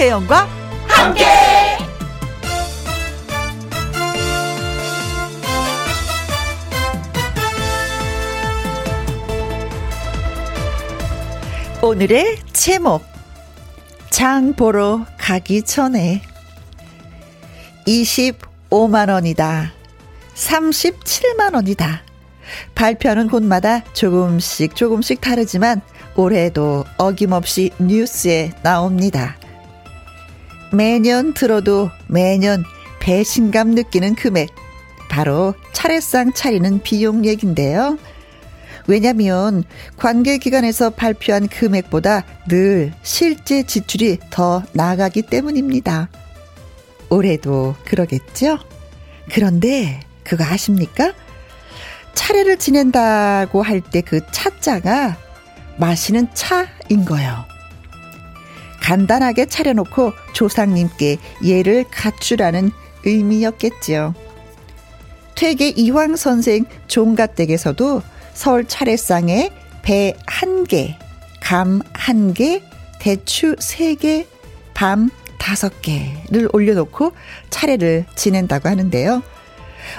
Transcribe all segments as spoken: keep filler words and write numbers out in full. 김혜영과 함께. 오늘의 제목, 장 보러 가기 전에. 이십오만 원이다. 삼십칠만 원이다. 발표하는 곳마다 조금씩 조금씩 다르지만 올해도 어김없이 뉴스에 나옵니다. 매년 들어도 매년 배신감 느끼는 금액, 바로 차례상 차리는 비용 얘긴데요. 왜냐면 관계기관에서 발표한 금액보다 늘 실제 지출이 더 나가기 때문입니다. 올해도 그러겠죠? 그런데 그거 아십니까? 차례를 지낸다고 할 때 그 차자가 마시는 차인 거예요. 간단하게 차려놓고 조상님께 예를 갖추라는 의미였겠지요. 퇴계 이황 선생 종가댁에서도 설 차례상에 배 한 개, 감 한 개, 대추 세 개, 밤 다섯 개를 올려놓고 차례를 지낸다고 하는데요.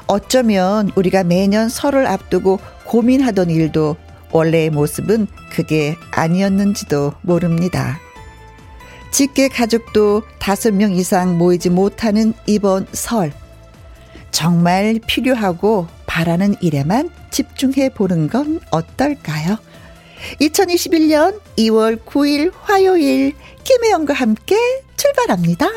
어쩌면 우리가 매년 설을 앞두고 고민하던 일도 원래의 모습은 그게 아니었는지도 모릅니다. 직계 가족도 다섯 명 이상 모이지 못하는 이번 설, 정말 필요하고 바라는 일에만 집중해 보는 건 어떨까요? 이천이십일년 이월 구일 화요일, 김혜영과 함께 출발합니다.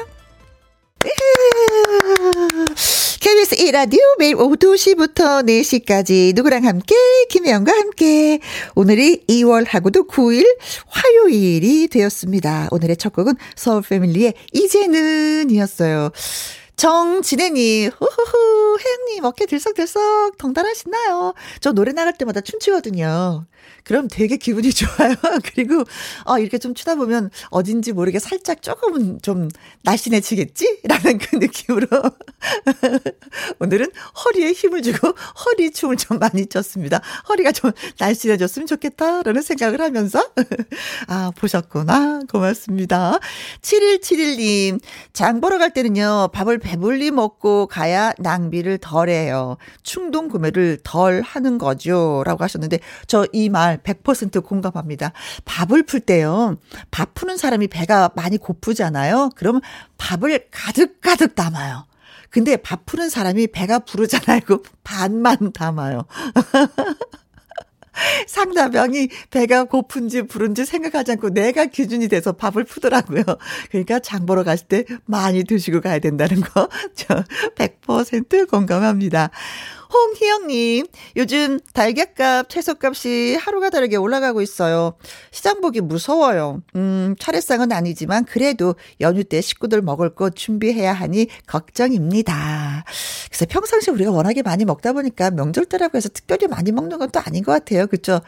케이비에스 일 라디오 매일 오후 두 시부터 네 시까지 누구랑 함께, 김혜영과 함께. 오늘이 이월하고도 구일 화요일이 되었습니다. 오늘의 첫 곡은 서울 패밀리의 이제는 이었어요. 정진혜님, 호호호, 혜영님 어깨 들썩들썩 덩달아시나요? 저 노래 나갈 때마다 춤추거든요. 그럼 되게 기분이 좋아요. 그리고 어, 이렇게 좀 추다 보면 어딘지 모르게 살짝 조금은 좀 날씬해지겠지? 라는 그 느낌으로 오늘은 허리에 힘을 주고 허리 춤을 좀 많이 췄습니다. 허리가 좀 날씬해졌으면 좋겠다라는 생각을 하면서 아, 보셨구나. 고맙습니다. 칠일칠일님, 장 보러 갈 때는요, 밥을 배불리 먹고 가야 낭비를 덜해요. 충동 구매를 덜 하는 거죠. 라고 하셨는데, 저 이 말 백 퍼센트 공감합니다. 밥을 풀 때요, 밥 푸는 사람이 배가 많이 고프잖아요. 그럼 밥을 가득가득 담아요. 근데 밥 푸는 사람이 배가 부르잖아요. 그 반만 담아요. 상대방이 배가 고픈지 부른지 생각하지 않고 내가 기준이 돼서 밥을 푸더라고요. 그러니까 장 보러 가실 때 많이 드시고 가야 된다는 거 저 백 퍼센트 공감합니다. 홍희영님, 요즘 달걀값, 채소값이 하루가 다르게 올라가고 있어요. 시장 보기 무서워요. 음, 차례상은 아니지만 그래도 연휴 때 식구들 먹을 거 준비해야 하니 걱정입니다. 그래서 평상시 우리가 워낙에 많이 먹다 보니까 명절 때라고 해서 특별히 많이 먹는 건 또 아닌 것 같아요. 그렇죠?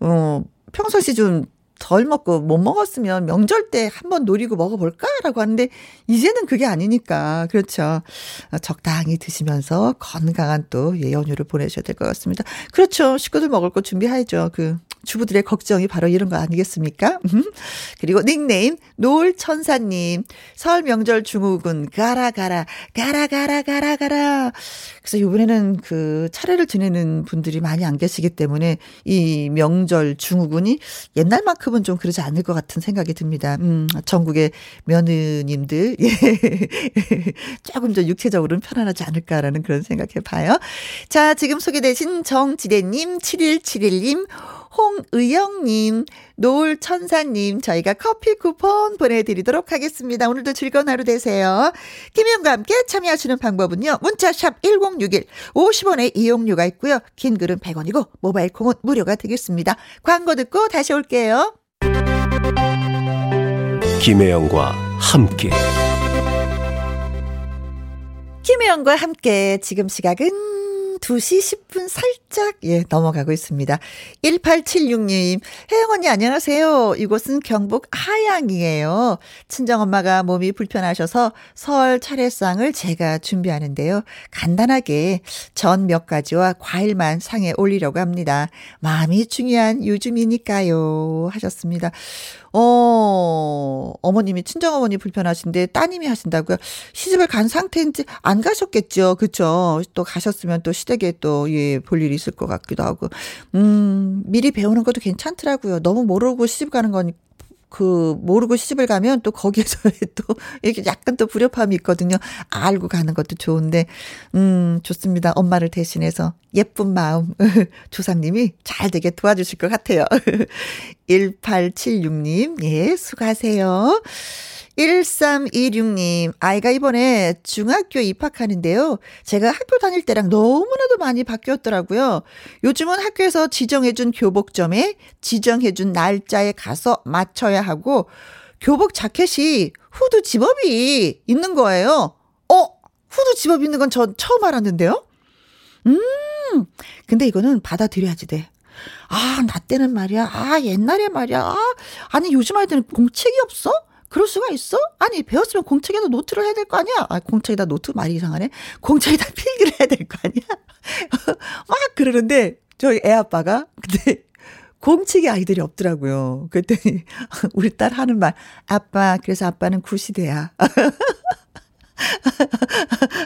어, 평상시 좀 덜 먹고 못 먹었으면 명절 때 한번 노리고 먹어볼까라고 하는데 이제는 그게 아니니까. 그렇죠. 적당히 드시면서 건강한 또 연휴를 보내셔야 될 것 같습니다. 그렇죠. 식구들 먹을 거 준비해야죠. 그 주부들의 걱정이 바로 이런 거 아니겠습니까? 그리고 닉네임 노을천사님, 설 명절 중후군 가라 가라 가라 가라 가라 가라. 그래서 이번에는 그 차례를 지내는 분들이 많이 안 계시기 때문에 이 명절 중후군이 옛날만큼은 좀 그러지 않을 것 같은 생각이 듭니다. 음, 전국의 며느님들, 예. 조금 더 육체적으로는 편안하지 않을까라는 그런 생각해봐요. 자, 지금 소개되신 정지대님, 칠일칠일님, 홍의영님, 노을천사님, 저희가 커피 쿠폰 보내드리도록 하겠습니다. 오늘도 즐거운 하루 되세요. 김혜영과 함께 참여하시는 방법은요, 문자샵 일공육일, 오십 원의 이용료가 있고요, 긴 글은 백 원이고 모바일 콩은 무료가 되겠습니다. 광고 듣고 다시 올게요. 김혜영과 함께, 김혜영과 함께. 지금 시각은 두 시 십 분 살짝, 예, 넘어가고 있습니다. 일팔칠육님, 혜영 언니 안녕하세요. 이곳은 경북 하양이에요. 친정엄마가 몸이 불편하셔서 설 차례상을 제가 준비하는데요, 간단하게 전 몇 가지와 과일만 상에 올리려고 합니다. 마음이 중요한 요즘이니까요. 하셨습니다. 어, 어머님이, 친정어머니 불편하신데 따님이 하신다고요? 시집을 간 상태인지 안 가셨겠죠. 그렇죠. 또 가셨으면 또 시댁에 또, 예, 볼 일이 있을 것 같기도 하고. 음, 미리 배우는 것도 괜찮더라고요. 너무 모르고 시집 가는 거니까. 그 모르고 시집을 가면 또 거기에서의 또 이렇게 약간 또 불협화음이 있거든요. 알고 가는 것도 좋은데 음 좋습니다. 엄마를 대신해서 예쁜 마음 조상님이 잘 되게 도와주실 것 같아요. 일팔칠육 님 예 수고하세요. 일삼이육 님 아이가 이번에 중학교 입학하는데요. 제가 학교 다닐 때랑 너무나도 많이 바뀌었더라고요. 요즘은 학교에서 지정해준 교복점에 지정해준 날짜에 가서 맞춰야 하고 교복 자켓이 후드 집업이 있는 거예요. 어? 후드 집업 있는 건 전 처음 알았는데요. 음 근데 이거는 받아들여야지 돼. 아 나 때는 말이야. 아 옛날에 말이야. 아, 아니 요즘 아이들은 공책이 없어? 그럴 수가 있어? 아니 배웠으면 공책에다 노트를 해야 될 거 아니야? 아 공책에다 노트 말이 이상하네. 공책에다 필기를 해야 될 거 아니야? 막 그러는데 저희 애 아빠가 근데 공책이 아이들이 없더라고요. 그랬더니 우리 딸 하는 말 아빠 그래서 아빠는 구시대야.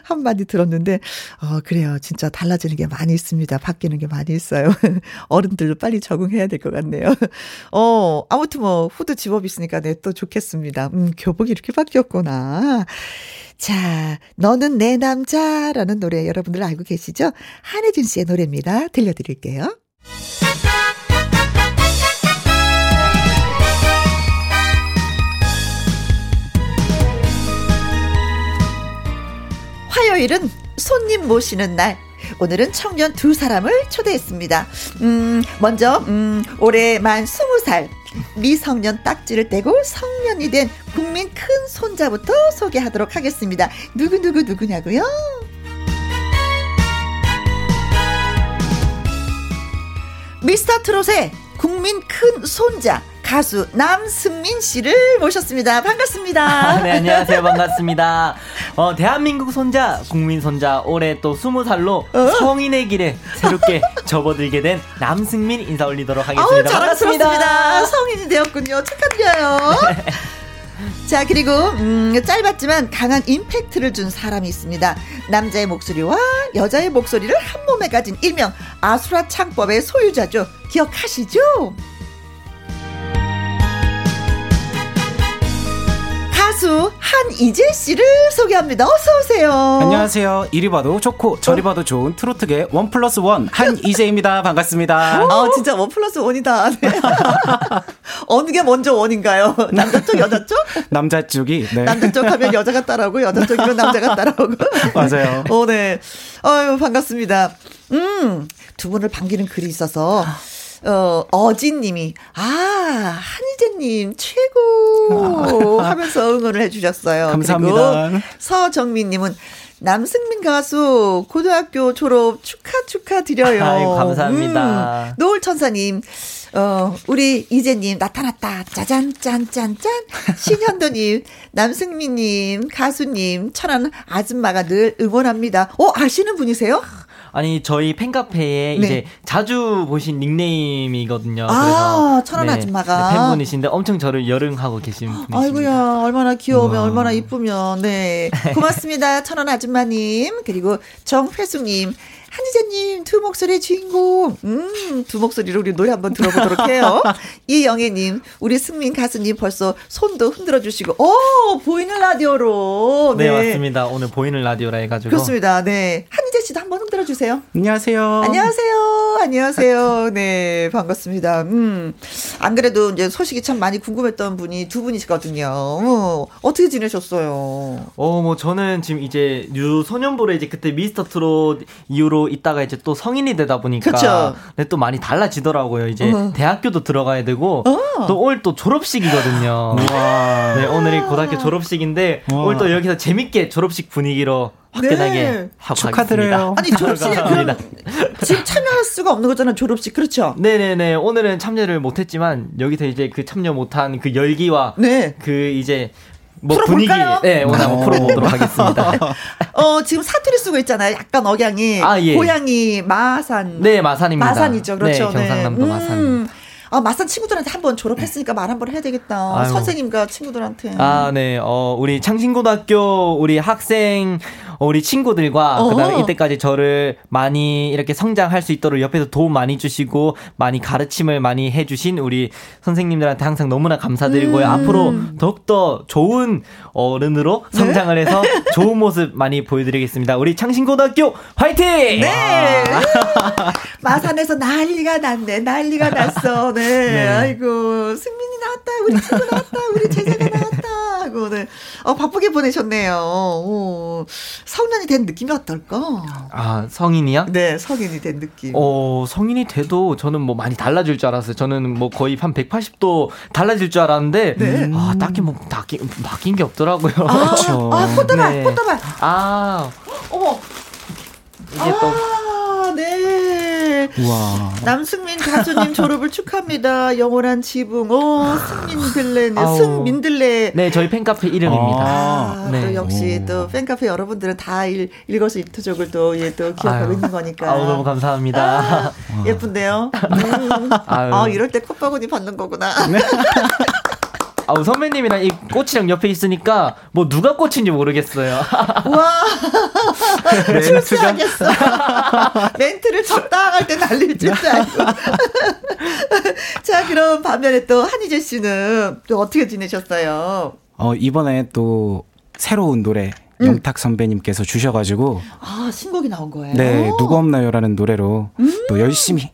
한마디 들었는데 어 그래요. 진짜 달라지는 게 많이 있습니다. 바뀌는 게 많이 있어요. 어른들도 빨리 적응해야 될 것 같네요. 어 아무튼 뭐 후드 집업 있으니까 네, 또 좋겠습니다. 음 교복이 이렇게 바뀌었구나. 자 너는 내 남자라는 노래 여러분들 알고 계시죠? 한혜진 씨의 노래입니다. 들려드릴게요. 화요일은 손님 모시는 날. 오늘은 청년 두 사람을 초대했습니다. 음, 먼저 음, 올해 만 스무 살 미성년 딱지를 떼고 성년이 된 국민 큰 손자부터 소개하도록 하겠습니다. 누구누구 누구냐고요? 미스터 트롯의 국민 큰 손자 가수 남승민 씨를 모셨습니다. 반갑습니다. 아, 네, 안녕하세요. 반갑습니다. 어, 대한민국 손자, 국민 손자, 올해 또 스무 살로 어? 성인의 길에 새롭게 접어들게 된 남승민 인사 올리도록 하겠습니다. 반갑습니다. 성인이 되었군요. 축하드려요. 네. 자 그리고 음, 짧았지만 강한 임팩트를 준 사람이 있습니다. 남자의 목소리와 여자의 목소리를 한 몸에 가진 일명 아수라 창법의 소유자죠. 기억하시죠? 가수 한이재 씨를 소개합니다. 어서 오세요. 안녕하세요. 이리 봐도 좋고 저리 봐도 좋은 트로트계 원 플러스 원 한이재입니다. 반갑습니다. 아 진짜 원 플러스 원이다. 네. 어느 게 먼저 원인가요? 남자 쪽 여자 쪽? 남자 쪽이. 네. 남자 쪽 하면 여자가 따라오고 여자 쪽이면 남자가 따라오고. 맞아요. 어, 네. 아유 반갑습니다. 음, 두 분을 반기는 글이 있어서. 어, 어진님이 아 한희재님 최고 하면서 응원을 해주셨어요. 감사합니다. 그리고 서정민님은 남승민 가수 고등학교 졸업 축하 축하 드려요. 아이고, 감사합니다. 음, 노을천사님 어, 우리 이재님 나타났다. 짜잔 짠짠짠. 신현도님 남승민님 가수님 천안 아줌마가 늘 응원합니다. 어 아시는 분이세요? 아니 저희 팬카페에 네. 이제 자주 보신 닉네임이거든요. 아 천안 네, 아줌마가 네, 팬분이신데 엄청 저를 열응하고 계신 분이십니다. 아이고야 얼마나 귀여우면 우와. 얼마나 이쁘면 네 고맙습니다. 천안 아줌마님 그리고 정회숙님 한이재님 두 목소리의 주인공 음, 두 목소리로 우리 노래 한번 들어보도록 해요. 이영애님 우리 승민 가수님 벌써 손도 흔들어주시고 오 보이는 라디오로 네, 네 맞습니다. 오늘 보이는 라디오라 해가지고 그렇습니다. 네 한이재 씨도 한번 흔들어주세요. 안녕하세요. 안녕하세요. 안녕하세요. 네 반갑습니다. 음, 안 그래도 이제 소식이 참 많이 궁금했던 분이 두 분이시거든요. 어, 어떻게 지내셨어요? 어, 뭐 저는 지금 이제 유소년부로 이제 그때 미스터 트롯 이후로 있다가 이제 또 성인이 되다 보니까 네, 또 많이 달라지더라고요. 이제 어. 대학교도 들어가야 되고 어. 또 오늘 또 졸업식이거든요. 와. 네, 오늘이 고등학교 졸업식인데 와. 오늘 또 여기서 재밌게 졸업식 분위기로 화끈하게 네. 하고 축하드려요. 아니 졸업식에 그럼 지금 참여할 수가 없는 거잖아요. 졸업식 그렇죠? 네네네. 오늘은 참여를 못했지만 여기서 이제 그 참여 못한 그 열기와 네. 그 이제 뭐 분위기 네, 오늘 한번 풀어보도록 하겠습니다. 어 지금 사투리 쓰고 있잖아요. 약간 억양이 아, 예. 고향이 마산. 네 마산입니다. 마산이죠, 그렇죠. 네, 경상남도 네. 마산. 음, 아, 마산 친구들한테 한번 졸업했으니까 말 한번 해야 되겠다. 아이고. 선생님과 친구들한테. 아, 네. 어, 우리 창신고등학교 우리 학생, 우리 친구들과, 어. 그다음에 이때까지 저를 많이 이렇게 성장할 수 있도록 옆에서 도움 많이 주시고, 많이 가르침을 많이 해주신 우리 선생님들한테 항상 너무나 감사드리고요. 음. 앞으로 더욱더 좋은 어른으로 성장을 네? 해서 좋은 모습 많이 보여드리겠습니다. 우리 창신고등학교 화이팅! 네! 마산에서 난리가 났네. 난리가 났어. 네. 네. 아이고, 승민이 나왔다. 우리 친구 나왔다. 우리 제자가 나왔다. 하고, 네. 어, 바쁘게 보내셨네요. 오. 성년이 된 느낌이 어떨까? 아, 성인이야? 네, 성인이 된 느낌. 어, 성인이 돼도 저는 뭐 많이 달라질 줄 알았어요. 저는 뭐 거의 한 백팔십 도 달라질 줄 알았는데, 네. 아, 딱히 뭐, 딱히, 바뀐 게 없더라고요. 아, 그렇죠. 아, 꽃다발, 네. 꽃다발. 아, 어머. 이게 아, 또. 네. 우와. 남승민 가수님 졸업을 축하합니다. 영원한 지붕. 오, 승민들레네. 승민들레. 네, 저희 팬카페 이름입니다. 아, 아, 네. 또 역시 오. 또 팬카페 여러분들은 다 일, 일거수 일투족을 또, 예, 또 기억하고 아유. 있는 거니까. 아우, 너무 감사합니다. 아, 예쁜데요? 음. 아, 이럴 때 콧바구니 받는 거구나. 네. 아우, 선배님이랑 이 꽃이랑 옆에 있으니까 뭐 누가 꽃인지 모르겠어요. 와, 출세하겠어. 멘트를 적당할 때 날릴 줄도 알고. 자, 그럼 반면에 또 한이재 씨는 또 어떻게 지내셨어요? 어, 이번에 또 새로운 노래. 음. 영탁 선배님께서 주셔가지고. 아, 신곡이 나온 거예요? 네, 오. 누구 없나요라는 노래로 음. 또 열심히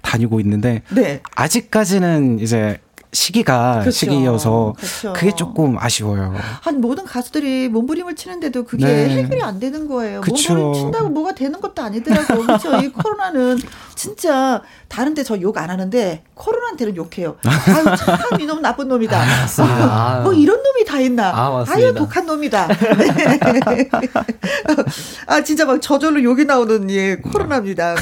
다니고 있는데. 네. 아직까지는 이제. 시기가 그렇죠. 시기여서 그렇죠. 그게 조금 아쉬워요. 한 모든 가수들이 몸부림을 치는데도 그게 네. 해결이 안 되는 거예요. 그쵸. 몸부림 친다고 뭐가 되는 것도 아니더라고요. 그렇죠. 이 코로나는 진짜 다른데 저 욕 안 하는데 코로나한테는 욕해요. 아유, 참 이놈 나쁜 놈이다. 아, 뭐 이런 놈이 다 있나. 아, 아유, 독한 놈이다. 네. 아, 진짜 막 저절로 욕이 나오는 예, 코로나입니다.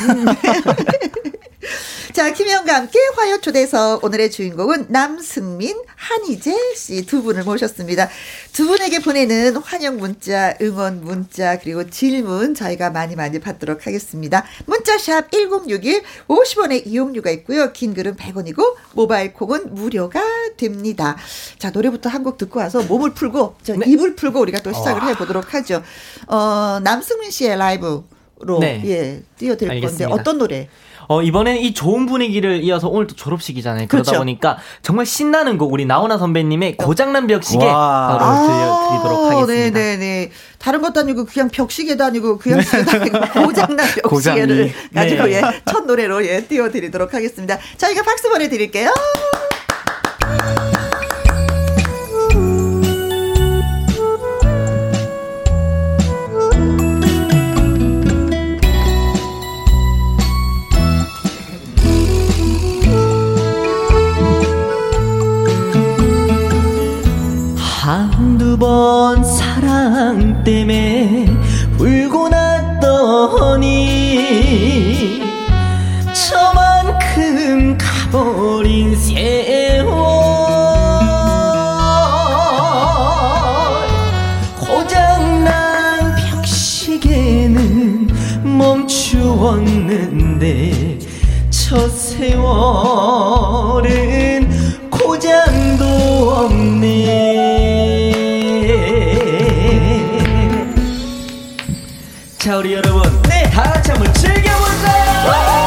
자, 김혜영과 함께 화요 초대석 오늘의 주인공은 남승민, 한이재 씨 두 분을 모셨습니다. 두 분에게 보내는 환영 문자, 응원 문자, 그리고 질문 저희가 많이 많이 받도록 하겠습니다. 문자샵 일공육일 오십 원의 이용료가 있고요. 긴 글은 백 원이고 모바일 콩은 무료가 됩니다. 자, 노래부터 한 곡 듣고 와서 몸을 풀고 저 네. 입을 풀고 우리가 또 시작을 와. 해보도록 하죠. 어, 남승민 씨의 라이브로 네. 예, 띄워드릴 알겠습니다. 건데 어떤 노래? 어, 이번에는 이 좋은 분위기를 이어서 오늘 또 졸업식이잖아요. 그러다 그렇죠. 보니까 정말 신나는 곡 우리 나훈아 선배님의 고장난 벽시계 바로 들려드리도록 하겠습니다. 네네네. 다른 것도 아니고 그냥 벽시계도 아니고 그냥 고장난 벽시계를 가지고 네. 예, 첫 노래로 예, 띄워드리도록 하겠습니다. 저희가 박수 보내드릴게요. 한두 번 사랑 때문에 울고 났더니 저만큼 가버린 세월 고장난 벽시계는 멈추었는데 저 세월은 고장도 없네. 자, 우리 여러분 네. 다 같이 한번 즐겨볼까요?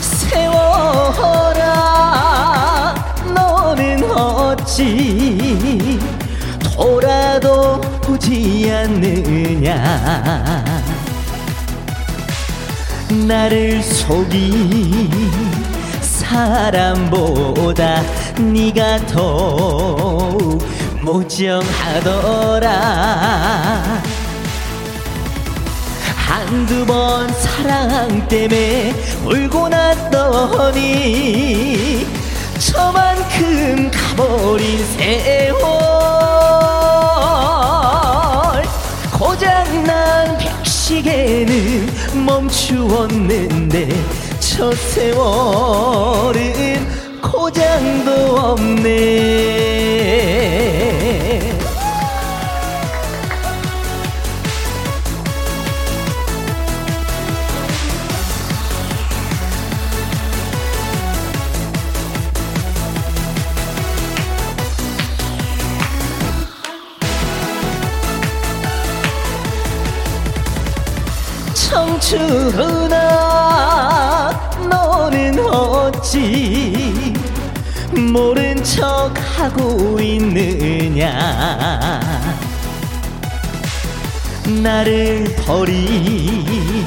세월아 너는 어찌 돌아도 보지 않느냐 나를 속이 사람보다 네가 더욱 모정하더라 한두 번 사랑 때문에 울고 났더니 저만큼 가버린 세월 고장난 벽시계는 멈추었는데 저 세월은 고장도 없네. 청춘아 너는 어찌 모른 척하고 있느냐. 나를 버린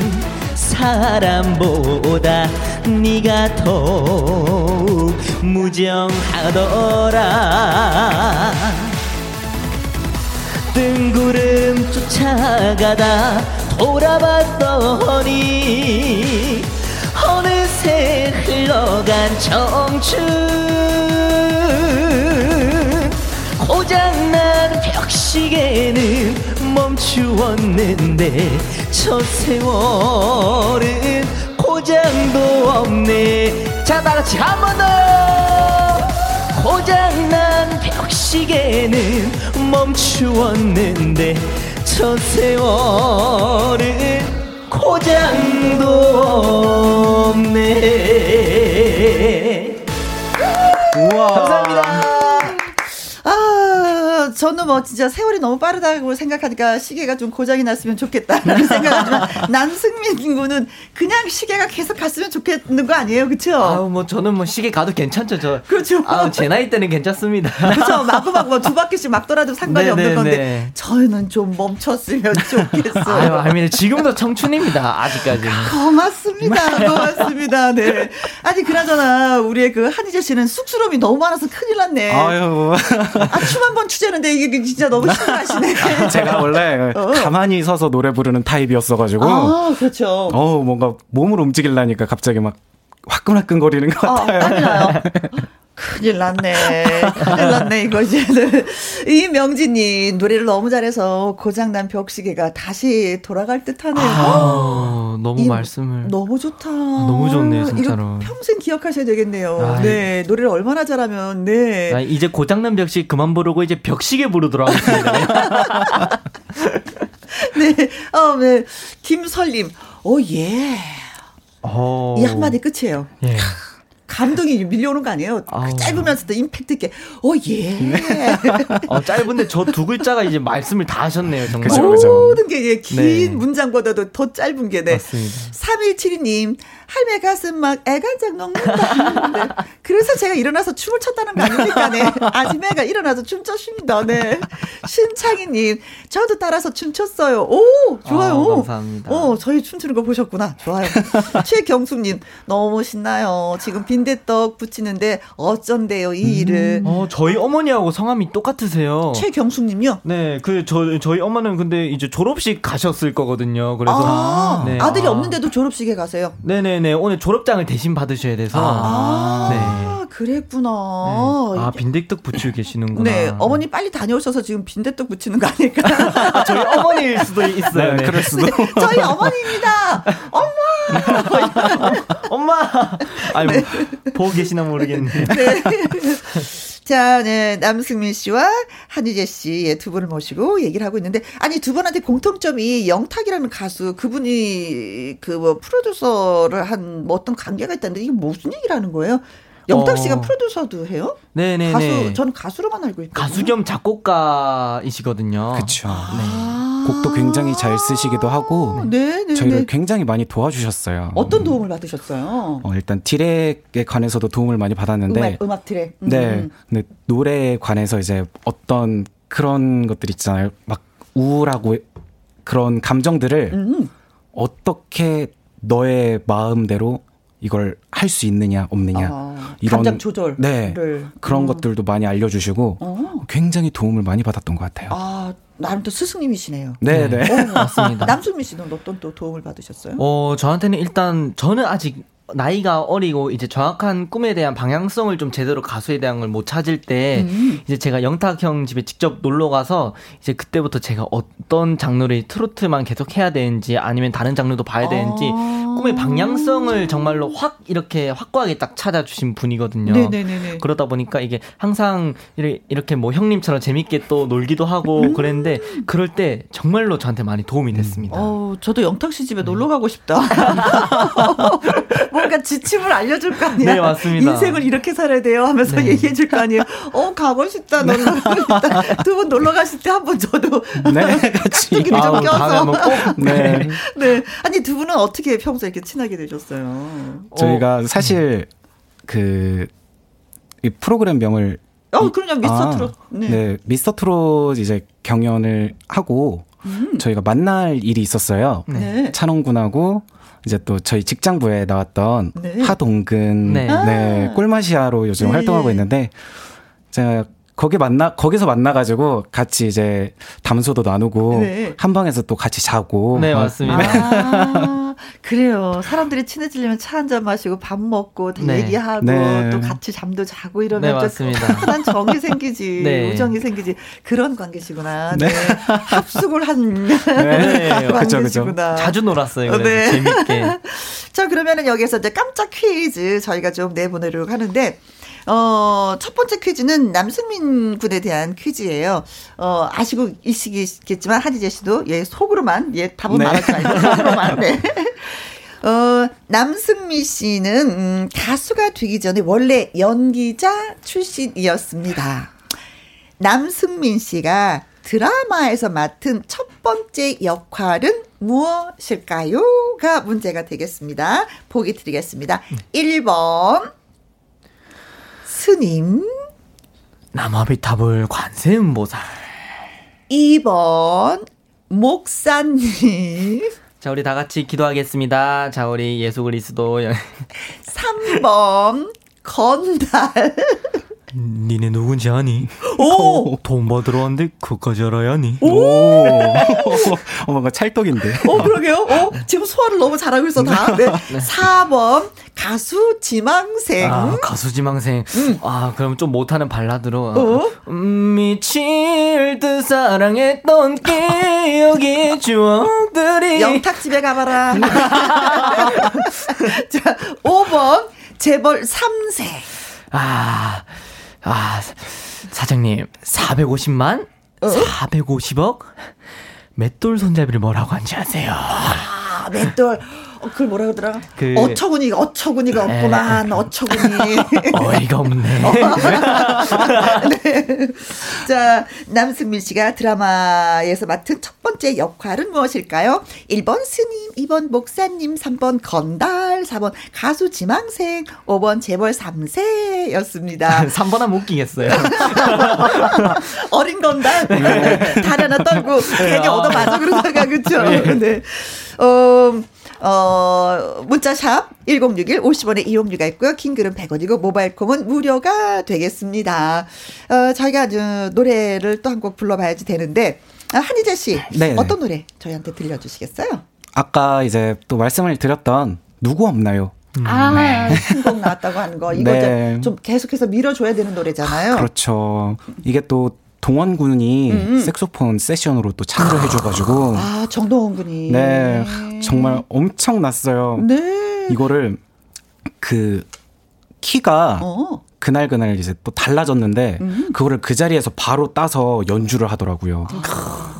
사람보다 네가 더욱 무정하더라. 뜬구름 쫓아가다 돌아봤더니 어느새 흘러간 청춘. 고장난 벽시계는 멈추었는데 저 세월은 고장도 없네. 자, 다같이 한 번 더. 고장난 벽시계는 멈추었는데 저 세월은 고장도 없네. 우와. 감사합니다. 아, 저는 뭐 진짜 세월이 너무 빠르다고 생각하니까 시계가 좀 고장이 났으면 좋겠다라는 생각하지만 남승민 군은 그냥 시계가 계속 갔으면 좋겠는 거 아니에요, 그렇죠? 아우, 뭐 저는 뭐 시계 가도 괜찮죠, 저. 그렇죠. 아, 제 나이 때는 괜찮습니다. 그렇죠. 마구마구 두 바퀴씩 막 돌아도 상관이 네네네. 없는 건데 저는 좀 멈췄으면 좋겠어요. 아유, 아니, 지금도 청춘입니다, 아직까지. 고맙습니다, 고맙습니다. 네. 아니, 그나저나 우리의 그 한이재 씨는 쑥스러움이 너무 많아서 큰일 났네. 아유, 아, 춤 한 번 추자는데 이게 진짜 너무 신나시네. 아, 제가 원래 어. 가만히 서서 노래 부르는 타입이었어가지고. 아, 그렇죠. 어, 뭔가 몸을 움직이려니까 갑자기 막 화끈화끈거리는 것 같아요. 아, 나요. 큰일 났네. 큰일 났네, 이거 이제는. 이명진님, 노래를 너무 잘해서 고장난 벽시계가 다시 돌아갈 듯 하네요. 아, 너무 이, 말씀을. 너무 좋다. 너무 좋네요, 진짜로. 이거 평생 기억하셔야 되겠네요. 아이. 네, 노래를 얼마나 잘하면, 네. 아, 이제 고장난 벽시계 그만 부르고 이제 벽시계 부르도록 하겠습니다. 네, 어, 네. 김설님, 오, 예. 오. 이 한마디 끝이에요. 예. 감동이 밀려오는 거 아니에요? 아. 짧으면서도 임팩트 있게. 오, 예. 네. 어, 짧은데 저 두 글자가 이제 말씀을 다 하셨네요, 정말. 그쵸, 그쵸. 모든 게 긴 네. 문장보다도 더 짧은 게. 네. 맞습니다. 삼일칠이 님, 할매 가슴 막 애간장 녹는다. 네. 그래서 제가 일어나서 춤을 췄다는 거 아닙니까? 네. 아줌매가 일어나서 춤췄습니다. 네. 신창희님, 저도 따라서 춤췄어요. 오, 좋아요. 아, 감사합니다. 어, 저희 춤추는 거 보셨구나. 좋아요. 최경숙님, 너무 신나요. 지금 빈 빈대떡 부치는데 어쩐대요 이 음. 일을. 어, 저희 어머니하고 성함이 똑같으세요. 최경숙님요? 네, 그 저 저희 엄마는 근데 이제 졸업식 가셨을 거거든요. 그래서 아, 네. 아들이 아. 없는데도 졸업식에 가세요? 네네네, 오늘 졸업장을 대신 받으셔야 돼서. 아, 네. 그랬구나. 네. 아, 빈대떡 부치고 계시는구나. 네, 어머니 빨리 다녀오셔서 지금 빈대떡 부치는 거 아닐까? 아, 저희 어머니일 수도 있어요. 네, 네. 그럴 수도. 네, 저희 어머니입니다. 엄마. 엄마. 아이고. 네. 보고 계시나 모르겠네요. 네. 자, 네, 남승민 씨와 한유재 씨의 두 분을 모시고 얘기를 하고 있는데, 아니, 두 분한테 공통점이 영탁이라는 가수, 그분이 그 뭐 프로듀서를 한 뭐 어떤 관계가 있다는데 이게 무슨 얘기라는 거예요? 영탁 씨가 어. 프로듀서도 해요? 네네네. 가수, 저는 가수로만 알고 있거든요. 가수 겸 작곡가이시거든요. 그렇죠. 네. 아~ 곡도 굉장히 잘 쓰시기도 하고 네네네. 저희를 굉장히 많이 도와주셨어요. 어떤 도움을 받으셨어요? 어, 일단 디렉에 관해서도 도움을 많이 받았는데 음악, 음악 디렉. 음. 네. 근데 노래에 관해서 이제 어떤 그런 것들 있잖아요. 막 우울하고 그런 감정들을 음. 어떻게 너의 마음대로 이걸 할 수 있느냐 없느냐 아, 이런 감정 조절 네 그런 음. 것들도 많이 알려주시고 어. 굉장히 도움을 많이 받았던 것 같아요. 아, 나름 또 스승님이시네요. 네네. 네. 네. 맞습니다. 남순미 씨는 어떤 또 도움을 받으셨어요? 어, 저한테는 일단 저는 아직 나이가 어리고 이제 정확한 꿈에 대한 방향성을 좀 제대로 가수에 대한 걸 못 찾을 때 음. 이제 제가 영탁 형 집에 직접 놀러 가서 이제 그때부터 제가 어떤 장르의 트로트만 계속 해야 되는지 아니면 다른 장르도 봐야 되는지 꿈의 방향성을 정말로 확 이렇게 확고하게 딱 찾아주신 분이거든요. 네네네네. 그러다 보니까 이게 항상 이렇게 뭐 형님처럼 재밌게 또 놀기도 하고 그랬는데 그럴 때 정말로 저한테 많이 도움이 됐습니다. 어, 저도 영탁 씨 집에 음. 놀러 가고 싶다. 뭔가 지침을 알려줄 거 아니야. 네, 맞습니다. 인생을 이렇게 살아야 돼요 하면서 네. 얘기해줄 거 아니에요. 어, 가고 싶다. 놀러 가고 싶다. 두 분 놀러 가실 때 한 번 저도 네, 같이. 깍두기를 아, 좀 껴서. 네. 네. 네. 아니, 두 분은 어떻게 평소에 이렇게 친하게 되셨어요? 저희가 어. 사실 그 이 프로그램명을 어, 그럼요. 미스터 트롯. 아, 네. 네. 미스터 트롯 이제 경연을 하고 음. 저희가 만날 일이 있었어요. 네. 찬홍군하고 이제 또 저희 직장부에 나왔던 네. 하동근 네. 네. 네. 꿀맛이야로 요즘 네. 활동하고 있는데 제가 거기 만나 거기서 만나가지고 같이 이제 담소도 나누고 네. 한 방에서 또 같이 자고. 네, 맞습니다. 아, 그래요. 사람들이 친해지려면 차 한잔 마시고 밥 먹고 다 네. 얘기하고 네. 또 같이 잠도 자고 이러면 네, 한 정이 생기지, 네. 우정이 생기지 그런 관계시구나. 네. 네. 합숙을 한 네. 관계시구나. 자주 놀았어요. 네. 재밌게. 자, 그러면은 여기에서 이제 깜짝 퀴즈 저희가 좀 내보내려고 하는데. 어, 첫 번째 퀴즈는 남승민 군에 대한 퀴즈예요. 어, 아시고 있으시겠지만, 한이재 씨도, 예, 속으로만, 예, 답은 네. 말하지 말고, 속으로만, 네. 어, 남승민 씨는, 음, 가수가 되기 전에 원래 연기자 출신이었습니다. 남승민 씨가 드라마에서 맡은 첫 번째 역할은 무엇일까요?가 문제가 되겠습니다. 보기 드리겠습니다. 일 번. 스님 남아비타불 관세음보살. 이 번 목사님. 자, 우리 다 같이 기도하겠습니다. 자, 우리 예수 그리스도. 삼 번 건달. 니네 누군지 아니? 오! 돈 받으러 왔는데 그것까지 알아야 하니? 오! 어, 뭔가 찰떡인데. 어, 그러게요. 어, 지금 소화를 너무 잘하고 있어, 다. 네. 사 번, 가수 지망생. 아, 가수 지망생. 음. 아, 그럼 좀 못하는 발라드로. 어? 아, 미칠 듯 사랑했던 기억의 추억들이. 영탁 집에 가봐라. 자, 오 번, 재벌 삼 세. 아. 아, 사장님, 사백오십만? 어? 사백오십억? 맷돌 손잡이를 뭐라고 한지 아세요? 아, 맷돌. 어, 그걸 뭐라 그러더라? 그... 어처구니, 어처구니가 없구만. 에... 어처구니. 어이가 없네. 네. 자, 남승민 씨가 드라마에서 맡은 첫 번째 역할은 무엇일까요? 일 번 스님, 이 번 목사님, 삼 번 건달, 사 번 가수 지망생, 오 번 재벌 삼 세 였습니다. 삼 번 하면 웃기겠어요. 어린 건달? 네. 달 하나 떨고 괜히 얻어맞아 그러다가, 그쵸? 네. 어... 어, 문자샵 일공육일 오십 원에 이용료가 있고요. 킹글은 백 원이고 모바일콤은 무료가 되겠습니다. 어, 저희가 아주 노래를 또 한 곡 불러봐야지 되는데, 아, 한희재 씨 네네. 어떤 노래 저희한테 들려주시겠어요? 아까 이제 또 말씀을 드렸던 누구 없나요? 음. 아, 신곡 나왔다고 하는 거 이거 네. 좀 계속해서 밀어줘야 되는 노래잖아요. 아, 그렇죠. 이게 또 동원 군이 음음. 색소폰 세션으로 또 참여해 줘가지고. 아, 정동원 군이. 네. 정말 엄청났어요. 네. 이거를 그 키가 어. 그날그날 이제 또 달라졌는데 음. 그거를 그 자리에서 바로 따서 연주를 하더라고요. 아.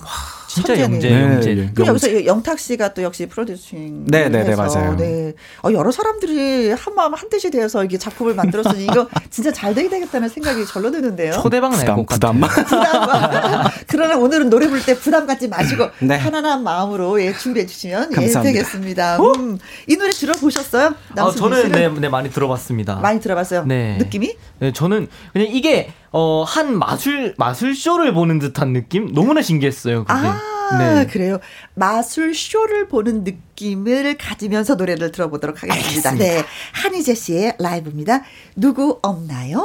진짜 영재, 네, 영재. 네, 그리고 여기서 영탁 씨가 또 역시 프로듀싱. 네, 네, 네, 맞아요. 네. 어, 여러 사람들이 한 마음 한 뜻이 되어서 이게 작품을 만들었으니 이거 진짜 잘 되게 되겠다는 생각이 절로 드는데요. 초대박 내고 부담. 부담. 부담. 그러나 오늘은 노래 부를 때 부담 갖지 마시고 네. 편안한 마음으로 예, 준비해 주시면 감사합니다. 예, 되겠습니다. 음, 이 노래 들어보셨어요? 아, 저는 네, 네, 많이 들어봤습니다. 많이 들어봤어요. 네. 느낌이? 네, 저는 그냥 이게. 어, 한 마술, 마술쇼를 보는 듯한 느낌? 너무나 신기했어요, 그게. 아, 네. 그래요. 마술쇼를 보는 느낌을 가지면서 노래를 들어보도록 하겠습니다. 알겠습니다. 네. 한이재 씨의 라이브입니다. 누구 없나요?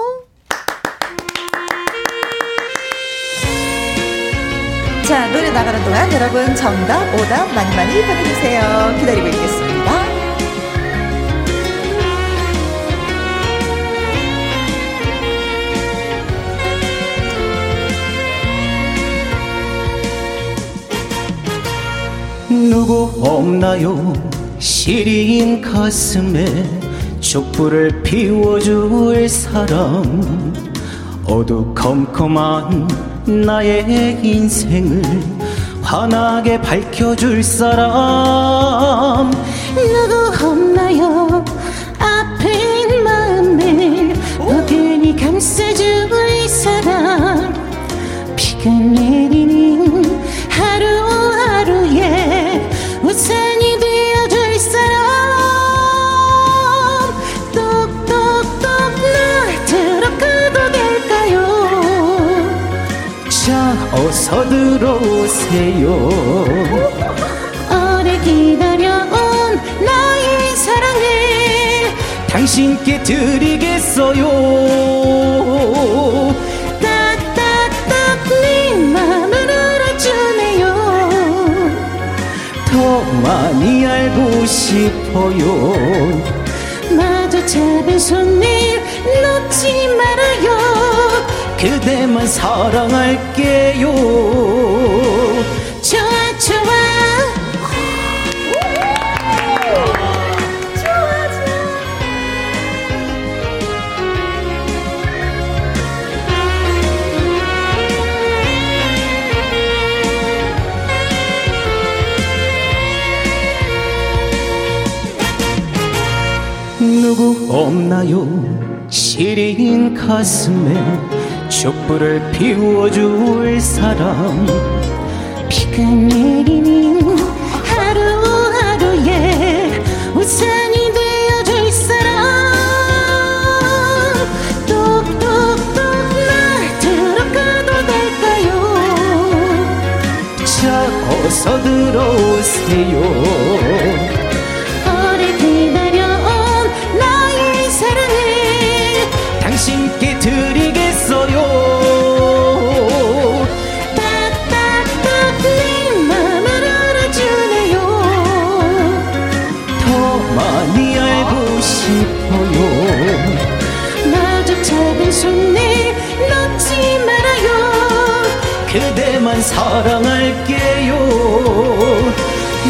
자, 노래 나가는 동안 여러분 정답, 오답 많이 많이 보내주세요. 기다리고 있겠습니다. 누구 없나요? 시린 가슴에 촛불을 피워줄 사람, 어두컴컴한 나의 인생을 환하게 밝혀줄 사람 누구 없나요? 아픈 마음을 어근히 감싸줄 사람, 비가 내리는 하루하루에 우산이 되어줄 사람 똑똑똑 나 들어가도 될까요? 자 어서 들어오세요. 오래 기다려온 나의 사랑을 당신께 드리겠어요. 많이 알고 싶어요. 마저 잡은 손을 놓지 말아요. 그대만 사랑할게요. 좋아 좋아 누구 없나요? 시린 가슴에 촛불을 피워줄 사람, 비가 내리는 하루하루에 우산이 되어줄 사람 똑똑똑 나 들어가도 될까요? 자 어서 들어오세요. 당신께 드리겠어요. 딱딱딱 내 맘을 알아주네요. 더 많이 알고 싶어요. 마저 잡은 손을 놓지 말아요. 그대만 사랑할게요.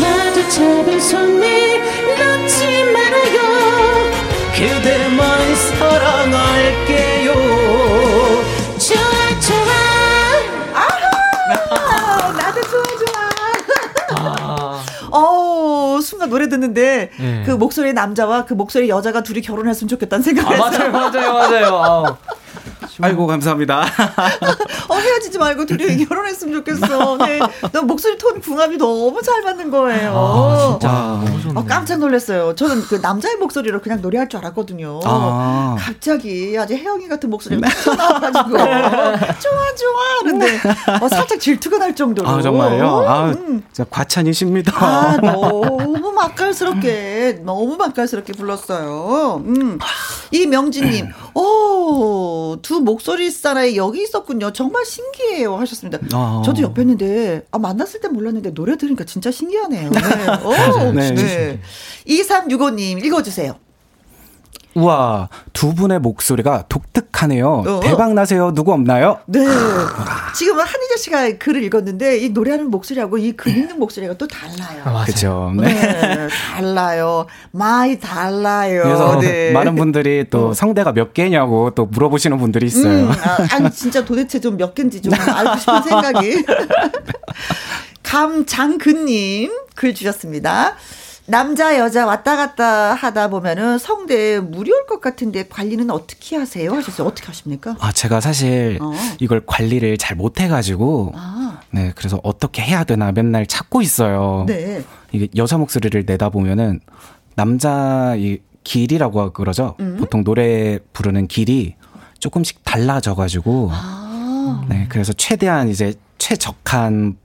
마저 잡은 손을 놓지 말아요. 그대만 사랑할게요. 좋아 좋아. 아하, 나도 좋아 좋아. 어, 순간 노래 듣는데 네. 그 목소리의 남자와 그 목소리의 여자가 둘이 결혼했으면 좋겠다는 생각을 아, 했어요. 맞아요 맞아요 맞아요. 아이고 감사합니다. 어, 헤어지지 말고 둘이 결혼했으면 좋겠어. 네, 너 목소리 톤 궁합이 너무 잘 맞는 거예요. 아, 진짜. 아, 어, 깜짝 놀랐어요. 저는 그 남자의 목소리로 그냥 노래할 줄 알았거든요. 아. 갑자기 아주 혜영이 같은 목소리가 나와가지고 좋아 좋아. 근데 어, 살짝 질투가 날 정도로. 아 정말요? 아, 음. 진짜 과찬이십니다. 아, 너무 맛깔스럽게 너무 맛깔스럽게 불렀어요. 음. 이 명진님, 오, 두 목소리 사나이 여기 있었군요. 정말 신기해요. 하셨습니다. 아, 저도 옆에 있는데, 아, 만났을 땐 몰랐는데, 노래 들으니까 진짜 신기하네요. 네. 오, 네. 네. 이삼육오님, 읽어주세요. 우와, 두 분의 목소리가 독특하네요. 어. 대박나세요. 누구 없나요? 네. 지금 한이재 씨가 글을 읽었는데, 이 노래하는 목소리하고 이 글 읽는 목소리가 또 달라요. 아, 그죠. 네. 네. 달라요. 많이 달라요. 그래서 네. 많은 분들이 또 음. 성대가 몇 개냐고 또 물어보시는 분들이 있어요. 음, 아, 아니, 진짜 도대체 좀 몇 개인지 좀 알고 싶은 생각이. 감장근님, 글 주셨습니다. 남자 여자 왔다 갔다 하다 보면은 성대 무료일 것 같은데 관리는 어떻게 하세요? 하셨어요. 어떻게 하십니까? 아 제가 사실 어. 이걸 관리를 잘 못해가지고 아. 네 그래서 어떻게 해야 되나 맨날 찾고 있어요. 네 이게 여자 목소리를 내다 보면은 남자 이 길이라고 그러죠. 음? 보통 노래 부르는 길이 조금씩 달라져가지고 아. 네 그래서 최대한 이제 최적한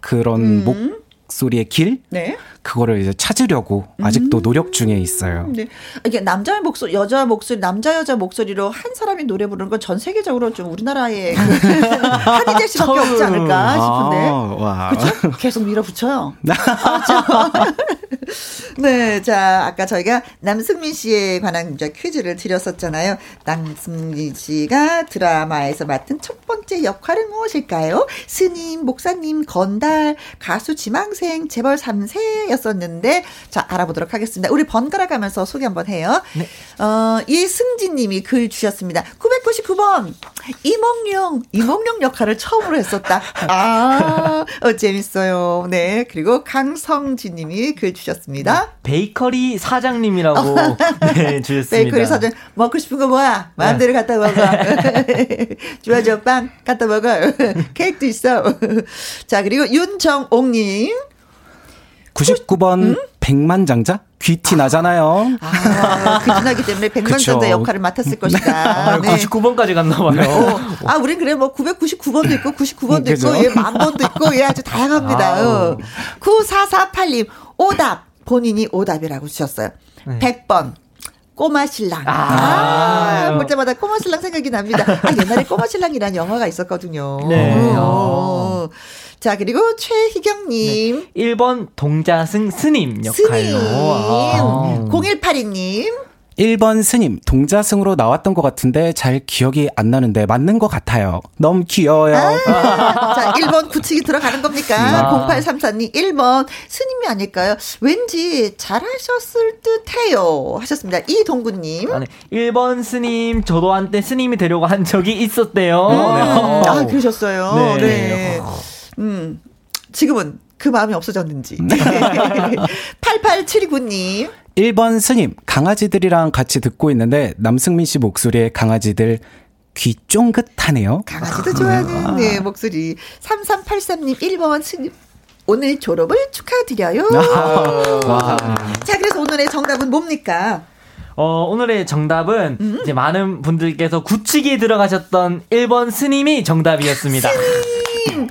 그런 음? 목 소리의 길? 네. 그거를 이제 찾으려고 아직도 음. 노력 중에 있어요. 네. 이게 남자의 목소리, 여자 목소리, 남자 여자 목소리로 한 사람이 노래 부르는 건 전 세계적으로 좀 우리나라의 그 한이재 씨밖에 없지 않을까 싶은데. 아, 그렇죠? 계속 밀어붙여요. 아, 네, 자 아까 저희가 남승민 씨에 관한 퀴즈를 드렸었잖아요. 남승민 씨가 드라마에서 맡은 첫 번째 역할은 무엇일까요? 스님, 목사님, 건달, 가수, 지망생, 재벌 삼세 상황이었었는데 자 알아보도록 하겠습니다. 우리 번갈아 가면서 소개 한번 해요. 네. 어, 이승진님이 글 주셨습니다. 구백구십구 번 이몽룡 이몽룡 역할을 처음으로 했었다. 아 어, 재밌어요. 네 그리고 강성진님이 글 주셨습니다. 네. 베이커리 사장님이라고 네, 주셨습니다. 베이커리 사장 먹고 싶은 거 뭐야? 마음대로 네. 갖다 먹어. 좋아 좋아 빵 갖다 먹어. 케이크도 있어. 자 그리고 윤정옥님 구십구 번 음? 백만장자 귀티 나잖아요. 아, 귀티나기 때문에 백만장자 역할을 맡았을 것이다. 네. 구십구 번까지 갔나봐요. 아, 우린 그래 뭐 구백구십구 번도 있고 구십구 번도 있고 예, 만 번도 있고 예 아주 다양합니다. 어. 구사사팔 님 오답 본인이 오답이라고 주셨어요. 네. 백 번. 꼬마 신랑. 아, 볼 때마다 꼬마 신랑 생각이 납니다. 아, 옛날에 꼬마 신랑이라는 영화가 있었거든요. 네. 어. 자, 그리고 최희경님. 네. 일 번 동자승 스님 역할로. 스님. 공일팔이 님. 일 번 스님 동자승으로 나왔던 것 같은데 잘 기억이 안 나는데 맞는 것 같아요. 너무 귀여워요. 아, 자, 일 번 구치기 들어가는 겁니까? 아. 공팔삼사 님 일 번 스님이 아닐까요? 왠지 잘하셨을 듯해요. 하셨습니다. 이동구님 아, 네. 일 번 스님 저도 한때 스님이 되려고 한 적이 있었대요. 음. 네. 아 그러셨어요. 네. 네. 음 지금은 그 마음이 없어졌는지. 팔팔칠구 님 일 번 스님 강아지들이랑 같이 듣고 있는데 남승민 씨 목소리에 강아지들 귀 쫑긋하네요. 강아지도 좋아하는 아. 네, 목소리. 삼삼팔삼 님 일 번 스님 오늘 졸업을 축하드려요. 와. 자 그래서 오늘의 정답은 뭡니까? 어, 오늘의 정답은 음. 이제 많은 분들께서 구치기에 들어가셨던 일 번 스님이 정답이었습니다. 스님.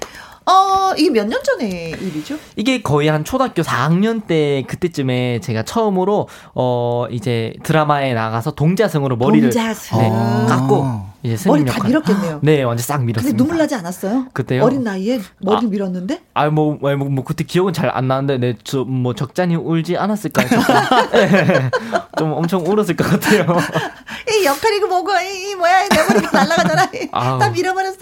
어, 이게 몇 년 전의 일이죠? 이게 거의 한 초등학교 사 학년 때 그때쯤에 제가 처음으로 어, 이제 드라마에 나가서 동자승으로 머리를 동자승. 네, 깎고 이제 스님 머리 다 역할. 밀었겠네요. 네, 완전 싹 밀었습니다. 근데 눈물 나지 않았어요? 그때요? 어린 나이에 머리 아, 밀었는데? 아, 뭐, 뭐, 뭐, 그때 기억은 잘 안 나는데, 네, 저, 뭐, 적잖이 울지 않았을까요? 네, 좀 엄청 울었을 것 같아요. 이 역할이고 뭐고, 이, 이 뭐야, 내 머리 날아가잖아. 딱 밀어버렸어.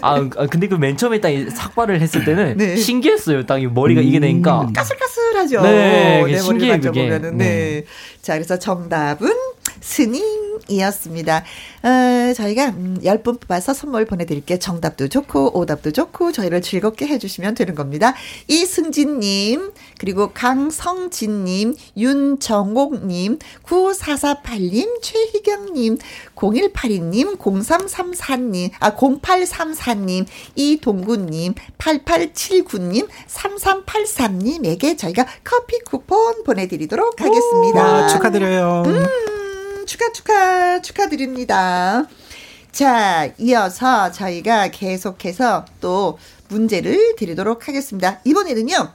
아, 근데 그 맨 처음에 딱 삭발을 했을 때는 네. 신기했어요. 딱 머리가 음. 이게 되니까. 까슬까슬하죠. 네, 오, 내 신기해, 머리를 만져보면은. 네. 네. 자, 그래서 정답은? 스님이었습니다. 어, 저희가 열 분 뽑아서 선물 보내드릴게 정답도 좋고 오답도 좋고 저희를 즐겁게 해주시면 되는 겁니다. 이승진님 그리고 강성진님 윤정옥님 구사사팔 님 최희경님 공일팔이 님 공삼삼사 님 아 공팔삼사 님 이동구님 팔팔칠구 님 삼삼팔삼 님에게 저희가 커피 쿠폰 보내드리도록 하겠습니다. 와, 축하드려요. 음. 축하 축하 축하드립니다. 자 이어서 저희가 계속해서 또 문제를 드리도록 하겠습니다. 이번에는요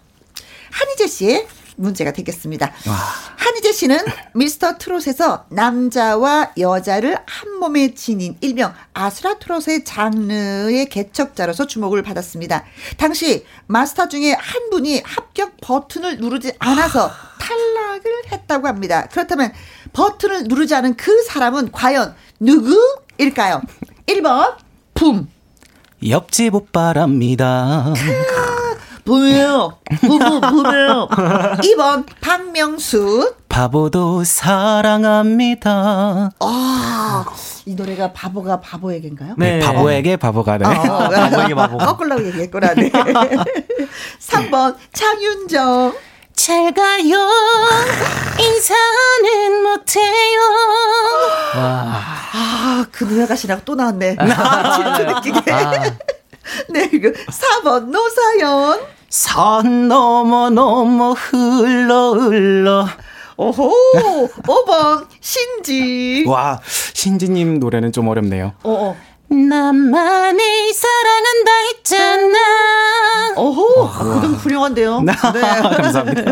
한이재 씨의 문제가 되겠습니다. 와. 한이재 씨는 미스터 트롯에서 남자와 여자를 한 몸에 지닌 일명 아수라 트롯의 장르의 개척자로서 주목을 받았습니다. 당시 마스터 중에 한 분이 합격 버튼을 누르지 않아서 탈락을 했다고 합니다. 그렇다면 버튼을 누르지 않은 그 사람은 과연 누구일까요? 일 번 붐 옆집 오빠랍니다. 붐이에요. 붐붐 붐이에요. 이 번 박명수 바보도 사랑합니다. 아, 이 노래가 바보가 바보에게인가요? 네, 네. 바보에게 바보가 네. 어, 바보에게 바보. 거꾸로 얘기했구나. 네. 삼 번 장윤정 잘 가요. 인사는 못해요. 와. 아, 그 노래가시라고 또 나왔네. 아, 진짜 느끼게. 아. 네, 그리고 사 번 노사연. 산 넘어 넘어 흘러 흘러. 오호. 오 번 신지. 와, 신지님 노래는 좀 어렵네요. 어어. 나만의 사랑한다 했잖아. 오호, 그건 훌륭한데요. 네. 감사합니다.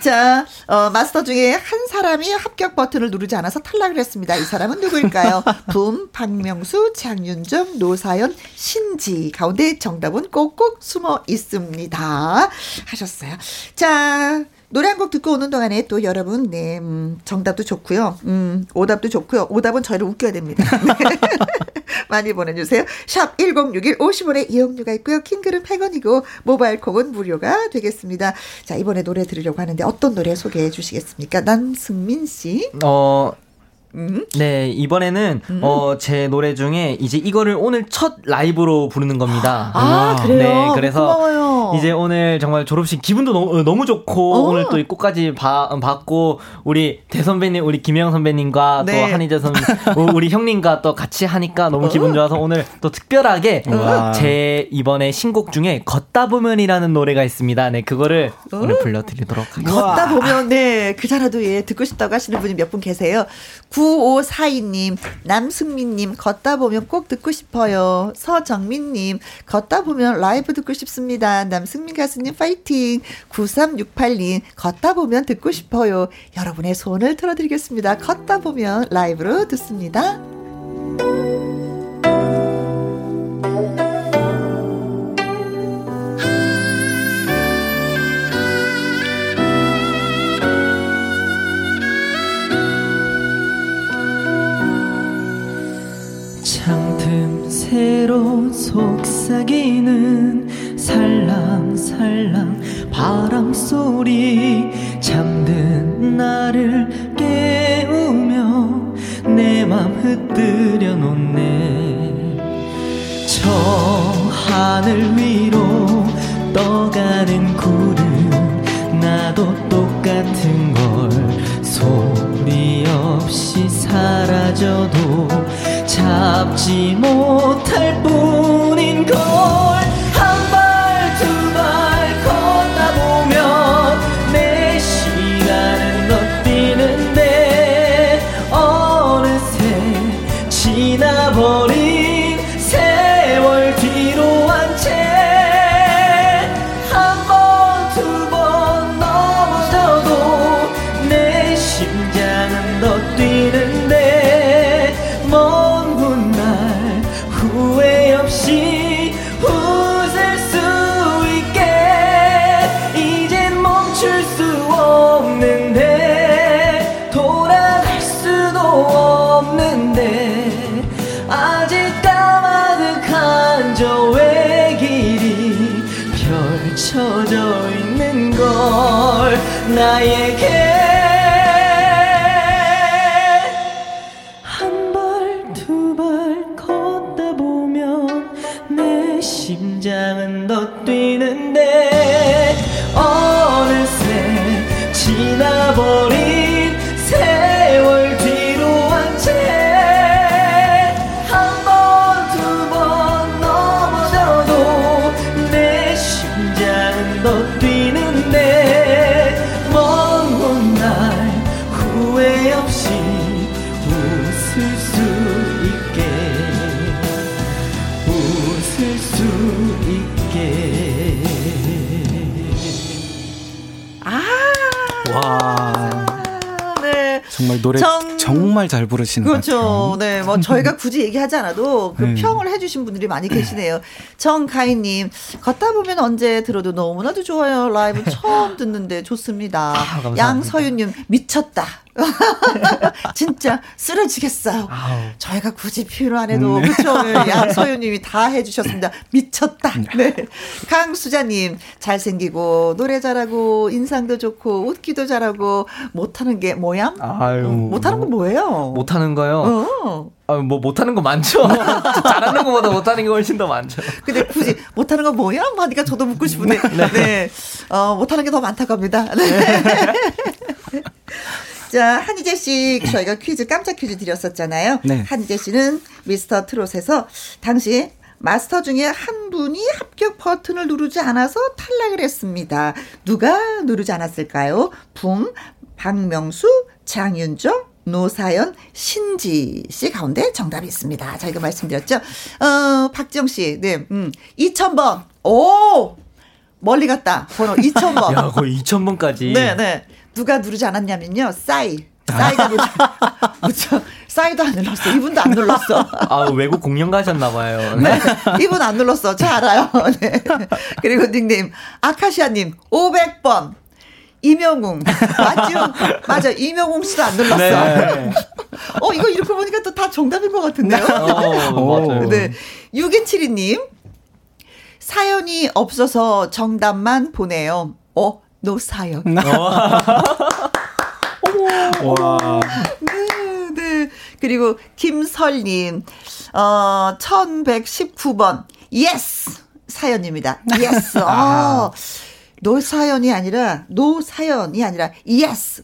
자, 어, 마스터 중에 한 사람이 합격 버튼을 누르지 않아서 탈락을 했습니다. 이 사람은 누구일까요? 붐, 박명수, 장윤정, 노사연, 신지 가운데 정답은 꼭꼭 숨어 있습니다. 하셨어요. 자, 노래 한 곡 듣고 오는 동안에 또 여러분 네, 음, 정답도 좋고요. 음, 오답도 좋고요. 오답은 저희를 웃겨야 됩니다. 많이 보내주세요. 샵 일공육일 오십 원에 이용료가 있고요. 킹글은 백 원이고 모바일 콩은 무료가 되겠습니다. 자, 이번에 노래 들으려고 하는데 어떤 노래 소개해 주시겠습니까? 남승민 씨. 어... 음? 네, 이번에는 음. 어, 제 노래 중에 이제 이거를 오늘 첫 라이브로 부르는 겁니다. 아, 아. 그래요? 네, 그래서 고마워요. 이제 오늘 정말 졸업식 기분도 너무, 너무 좋고 어. 오늘 또 이 꽃까지 바, 받고 우리 대선배님, 우리 김영 선배님과 네. 또 한이재 선배님, 우리 형님과 또 같이 하니까 너무 기분 좋아서 오늘 또 특별하게 우와. 제 이번에 신곡 중에 걷다 보면이라는 노래가 있습니다. 네, 그거를 어. 오늘 불러드리도록 하겠습니다. 걷다 보면, 네, 그 자라도 예, 듣고 싶다고 하시는 분이 몇 분 계세요. 구오사이 님, 남승민님 걷다 보면 꼭 듣고 싶어요. 서정민님 걷다 보면 라이브 듣고 싶습니다. 남승민 가수님 파이팅. 구삼육팔 님 걷다 보면 듣고 싶어요. 여러분의 소원을 틀어드리겠습니다. 걷다 보면 라이브로 듣습니다. 새로 속삭이는 살랑살랑 바람소리 잠든 나를 깨우며 내 맘 흩뜨려 놓네. 저 하늘 위로 떠가는 구름 나도 똑같은 걸 소리 없이 사라져도 잡지 못할 뿐인 걸. 한 발 두 발 걷다 보면 내 시간은 덧뛰는데 어느새 지나버린 세월 뒤로 한 채 한 번 두 번 넘어져도 내 심장은 덧뛰는데 뭐 웃을 수 있게 이젠 멈출 수 없는데 돌아갈 수도 없는데 아직 까마득한 저 외길이 펼쳐져 있는 걸 나에게 심장은 더 뛰는데 어느새 지나버린 세월 뒤로 한 채 한 번 두 번 넘어져도 내 심장은 더 뛰는데 먼 먼 날 후회 없이 웃을 수 있게 웃을 수 정말 노래 정... 정말 잘 부르시는 것 그렇죠. 같아요. 네, 뭐 저희가 굳이 얘기하지 않아도 그 네. 평을 해주신 분들이 많이 계시네요. 정가인님 걷다 보면 언제 들어도 너무나도 좋아요. 라이브 처음 듣는데 좋습니다. 아, 양서윤님 미쳤다. 진짜 쓰러지겠어요. 아우. 저희가 굳이 필요 안 해도 네. 그렇죠. 네. 양서윤님이 다 해주셨습니다. 미쳤다. 네. 강수자님 잘생기고 노래 잘하고 인상도 좋고 웃기도 잘하고 못하는 게 뭐야? 아유. 못하는 건 뭐예요? 못하는 거요? 어. 아, 뭐 못하는 거 많죠. 잘하는 것보다 못하는 게 훨씬 더 많죠. 근데 굳이 못하는 거 뭐야? 뭐 하니까 저도 묻고 싶은데 네. 네. 어, 못하는 게 더 많다고 합니다. 네. 자, 한이재 씨 저희가 퀴즈 깜짝 퀴즈 드렸었잖아요. 네. 한이재 씨는 미스터 트롯에서 당시 마스터 중에 한 분이 합격 버튼을 누르지 않아서 탈락을 했습니다. 누가 누르지 않았을까요? 붐, 박명수, 장윤정, 노사연, 신지 씨 가운데 정답이 있습니다. 저희가 말씀드렸죠. 어, 박지영 씨, 네, 음, 이천 번. 오, 멀리 갔다. 번호 이천 번. 야, 거의 이천 번까지. 네, 네. 누가 누르지 않았냐면요. 싸이. 싸이가 누르지 그렇죠. 싸이도 안 눌렀어. 이분도 안 눌렀어. 아, 외국 공연 가셨나 봐요. 네. 이분 안 눌렀어. 저 알아요. 네. 그리고 닉네임 아카시아님 오백 번. 이명웅. 맞죠? 맞아. 이명웅 씨도 안 눌렀어. 네. 어, 이거 이렇게 보니까 또 다 정답인 것 같은데요? 어, 맞아요. 네. 육일칠이 님. 사연이 없어서 정답만 보내요. 어, 노 사연. 와. 네, 네. 그리고 김설님, 어, 천백십구 번. 예스! 사연입니다. 예스. 아. 어. 노 사연이 아니라, 노 사연이 아니라, 예스!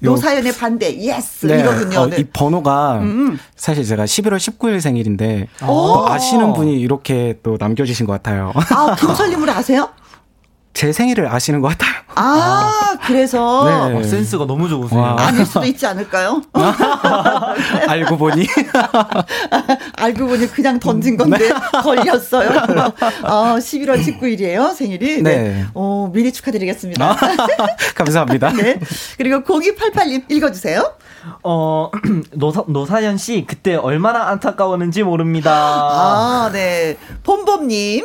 노 사연의 반대, 예스! 네. 이거군요. 어, 네. 이 번호가, 음. 사실 제가 십일월 십구일 생일인데, 뭐 아시는 분이 이렇게 또 남겨주신 것 같아요. 아, 김설님을 아세요? 제 생일을 아시는 것 같아요. 아, 그래서. 네. 와, 센스가 너무 좋으세요. 와. 아닐 수도 있지 않을까요? 알고 보니. 알고 보니 그냥 던진 건데 걸렸어요. 아, 십일월 십구일이에요, 생일이. 네. 네. 오, 미리 축하드리겠습니다. 감사합니다. 네. 그리고 공이팔팔 님 읽어주세요. 어, 노사, 노사연씨, 그때 얼마나 안타까웠는지 모릅니다. 아, 네. 봄봄님.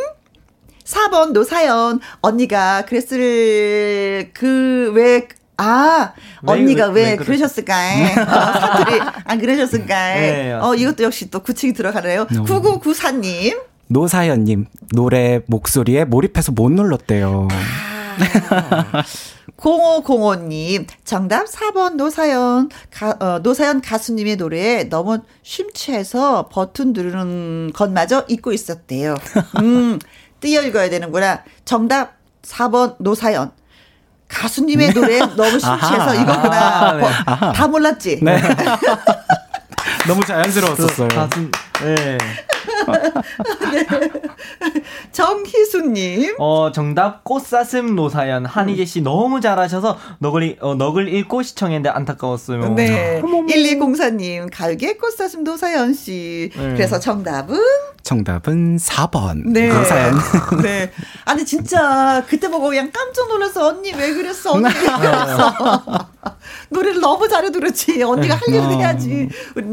사 번 노사연 언니가 그랬을 그 왜 아 언니가 왜, 왜, 왜 그러셨을까? 어, 사투리 안 그러셨을까? 네, 어 이것도 역시 또 구칭이 들어가네요. 어. 구구구사 님 노사연님 노래 목소리에 몰입해서 못 눌렀대요. 아. 공오공오 님 정답 사 번 노사연 가, 어, 노사연 가수님의 노래에 너무 심취해서 버튼 누르는 것마저 잊고 있었대요. 음. 띄어 읽어야 되는구나. 정답 사 번 노사연. 가수님의 네. 노래 너무 심취해서 이거구나. 아하, 네. 어, 다 몰랐지? 네. 너무 자연스러웠었어요. 가수, 네. 네. 정희수님. 어, 정답 꽃사슴 노사연. 한이재 씨 너무 잘하셔서 너글, 어, 너글 읽고 시청했는데 안타까웠어요. 네. 일이공사 님 가을계 꽃사슴 노사연 씨. 네. 그래서 정답은? 정답은 사 번. 네. 노사연. 네. 아니 진짜 그때 보고 그냥 깜짝 놀라서 언니 왜 그랬어? 언니 왜 그랬어? 노래를 너무 잘해도 그렇지. 언니가 할 일을 해야지.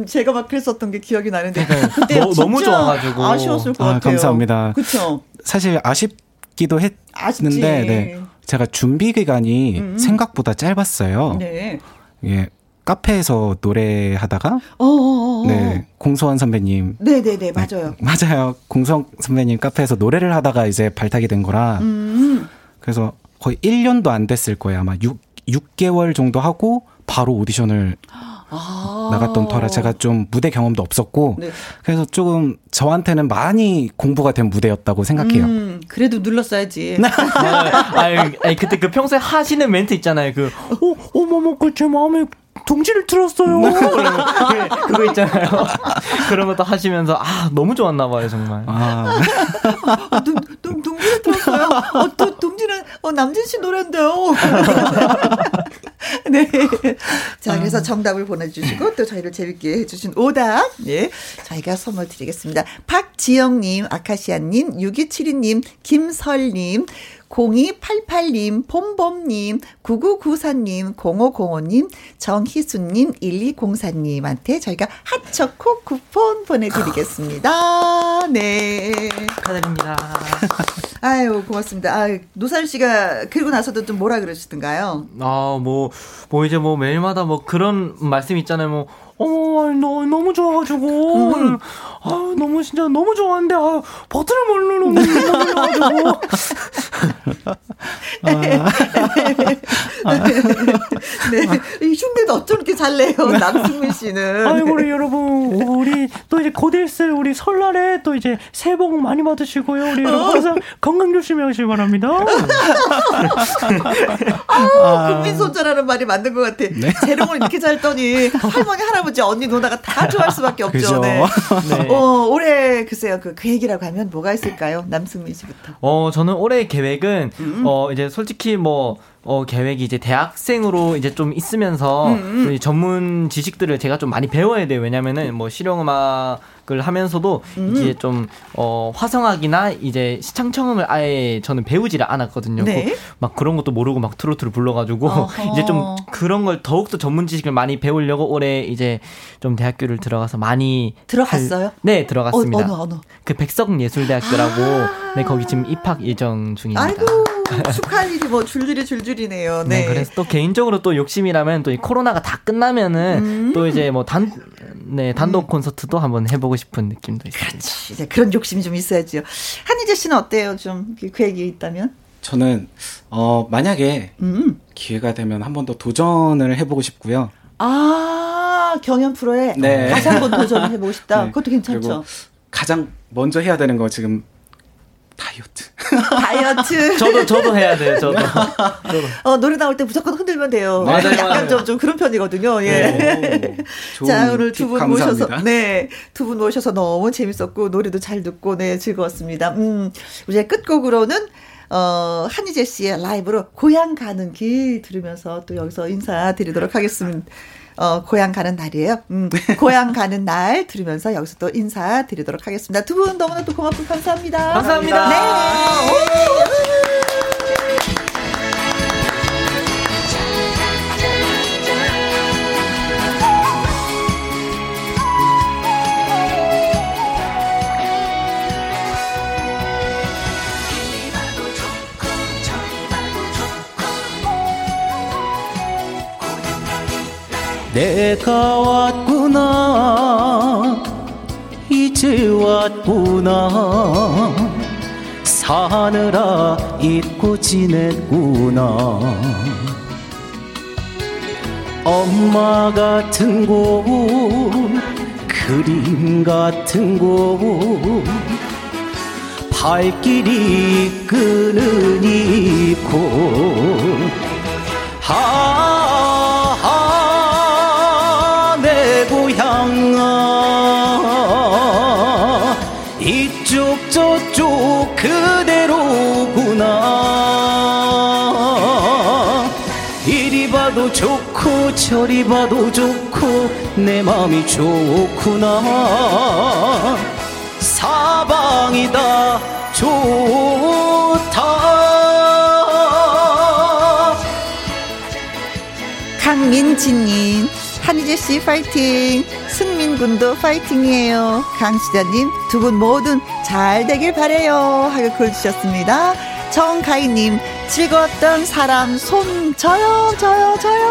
제가 막 그랬었던 게 기억이 나는데 그때 너, 너무 좋아가지고 아쉬웠을 것 아, 같아요. 감사합니다. 그렇죠. 사실 아쉽기도 했는데 아쉽지. 네. 제가 준비 기간이 음. 생각보다 짧았어요. 네. 예, 카페에서 노래하다가 어어어어. 네 공소원 선배님. 네네네 맞아요. 네, 맞아요. 공소원 선배님 카페에서 노래를 하다가 이제 발탁이 된 거라. 음. 그래서 거의 일 년도 안 됐을 거예요. 아마 육 개월 정도 하고 바로 오디션을 아~ 나갔던 터라 제가 좀 무대 경험도 없었고 네. 그래서 조금 저한테는 많이 공부가 된 무대였다고 생각해요. 음, 그래도 눌렀어야지. 아니, 아니, 그때 그 평소에 하시는 멘트 있잖아요. 그 어, 어머머 그 제 마음에 동지를 틀었어요. 그래, 그거 있잖아요. 그런 것도 하시면서 아 너무 좋았나 봐요 정말. 아. 어, 동, 동, 동지를 틀었어요. 어, 동, 동지는 어, 남진 씨 노래인데요. 네. 자 그래서 정답을 보내주시고 또 저희를 재밌게 해주신 오답 예 저희가 선물 드리겠습니다. 박지영님, 아카시아님, 육이칠이 님, 김설님. 공이팔팔 님, 봄봄님, 구구구사 님, 공오공오 님, 정희수님, 일이공사 님한테 저희가 핫초코 쿠폰 보내드리겠습니다. 네. 감사합니다. 아유, 고맙습니다. 아, 노사연 씨가 그리고 나서도 좀 뭐라 그러시던가요? 아, 뭐, 뭐 이제 뭐 매일마다 뭐 그런 말씀 있잖아요. 뭐. 어머, 너, 너무 좋아가지고. 음. 아 너무, 진짜, 너무 좋아하는데, 아 버튼을 못 누르고, 너무 좋아가지고. 네. 이 흉내도 어쩜 이렇게 잘 내요, 남승민 씨는. 아이고, 우리 여러분. 우리, 또 이제 곧 있을 우리 설날에 또 이제 새해 복 많이 받으시고요. 우리 여러분 항상 건강 조심히 하시기 바랍니다. 아우, 국민손자라는 말이 맞는 것 같아. 네? 재롱을 이렇게 잘 떠니, 할머니, 할아버지. 언니 누나가 다 좋아할 수밖에 없죠. 네. 네. 어, 올해 글쎄요 그 계획이라고 하면 뭐가 있을까요, 남승민 씨부터? 어 저는 올해 계획은 음. 어 이제 솔직히 뭐 어, 계획이 이제 대학생으로 이제 좀 있으면서 음. 전문 지식들을 제가 좀 많이 배워야 돼요. 왜냐면은 뭐 실용음악 음악을 하면서도 음. 이제 좀 어, 화성학이나 이제 시창청음을 아예 저는 배우지를 않았거든요. 네. 막 그런 것도 모르고 막 트로트를 불러가지고 어허. 이제 좀 그런 걸 더욱더 전문 지식을 많이 배우려고 올해 이제 좀 대학교를 들어가서 많이 들어갔어요? 할, 네, 들어갔습니다. 어, 어느 어느 그 백석예술대학교라고 아~ 네 거기 지금 입학 예정 중입니다. 아이고. 축하할 일이 뭐 줄줄이 줄줄이네요. 네. 네, 그래서 또 개인적으로 또 욕심이라면 또 이 코로나가 다 끝나면은 음. 또 이제 뭐 단, 네, 단독 음. 콘서트도 한번 해보고 싶은 느낌도 있습니다. 그렇지. 이제 그런 욕심이 좀 있어야지요. 한이재 씨는 어때요? 좀 계획이 있다면? 저는 어 만약에 음. 기회가 되면 한 번 더 도전을 해보고 싶고요. 아 경연 프로에 네. 다시 한번 도전을 해보고 싶다. 네. 그것도 괜찮죠. 그리고 가장 먼저 해야 되는 거 지금. 다이어트. 다이어트. 저도 저도 해야 돼요. 저도. 저도. 어, 노래 나올 때 무조건 흔들면 돼요. 맞아요. 약간 좀, 좀 그런 편이거든요. 예. 오, 자 오늘 두 분 모셔서 네 두 분 모셔서 너무 재밌었고 노래도 잘 듣고 네 즐거웠습니다. 음 이제 끝곡으로는 어, 한이재 씨의 라이브로 고향 가는 길 들으면서 또 여기서 인사드리도록 하겠습니다. 어, 고향 가는 날이에요. 음, 고향 가는 날 들으면서 여기서 또 인사드리도록 하겠습니다. 두 분 너무나 또 고맙고 감사합니다. 감사합니다. 감사합니다. 네. 내가 왔구나 이제 왔구나 사느라 잊고 지냈구나 엄마 같은 곳 그림 같은 곳 발길이 이끄는 이곳 좋고 저리 봐도 좋고 내 맘이 좋구나 사방이다 좋다. 강민지님 한이재씨 파이팅 승민군도 파이팅이에요. 강수자님 두 분 모든 잘 되길 바래요 하고 글 주셨습니다. 정가희님 즐거웠던 사람 손 저요 저요 저요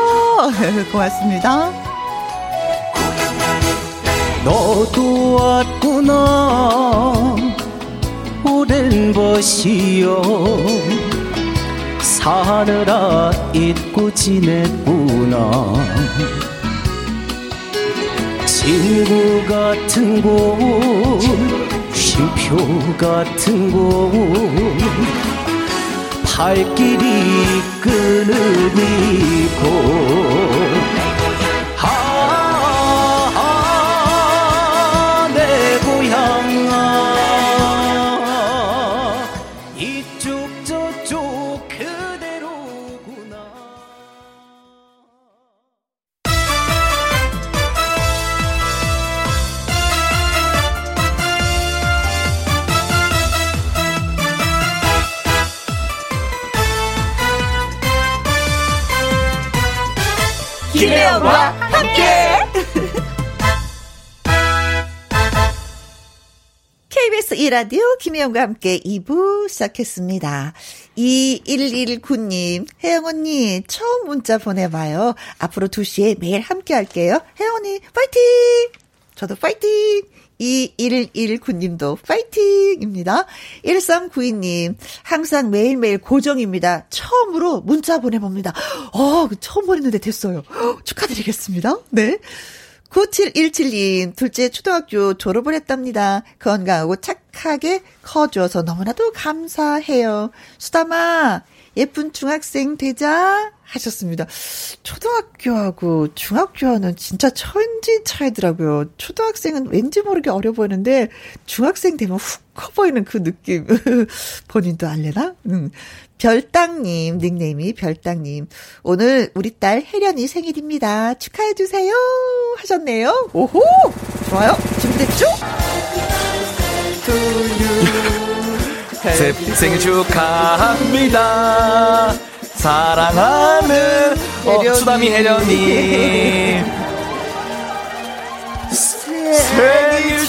고맙습니다. 너도 왔구나 오랜 벗이여 사느라 잊고 지냈구나 친구 같은 곳 쉼표 같은 곳 발길이 끈을 이고 아, 아, 내 고향아 이쪽 저쪽 그대로구나. 김혜영과 함께 케이비에스 일 라디오 김혜영과 함께 이 부 시작했습니다. 이일일구 님 혜영 언니 처음 문자 보내봐요. 앞으로 두 시에 매일 함께 할게요. 혜영 언니 파이팅. 저도 파이팅. 이일일구 님도 파이팅입니다. 일삼구이 님 항상 매일매일 고정입니다. 처음으로 문자 보내봅니다. 어, 처음 보냈는데 됐어요. 축하드리겠습니다. 네. 구칠일칠 님 둘째 초등학교 졸업을 했답니다. 건강하고 착하게 커줘서 너무나도 감사해요. 수담아 예쁜 중학생 되자 하셨습니다. 초등학교하고 중학교는 진짜 천지 차이더라고요. 초등학생은 왠지 모르게 어려 보이는데 중학생 되면 훅 커 보이는 그 느낌. 본인도 알려나? 응. 별땅님 닉네임이 별땅님 오늘 우리 딸 혜련이 생일입니다. 축하해 주세요 하셨네요. 오호 좋아요? 준비됐죠? 생일 축하합니다. 사랑하는 어, 수다미 혜련님. 생일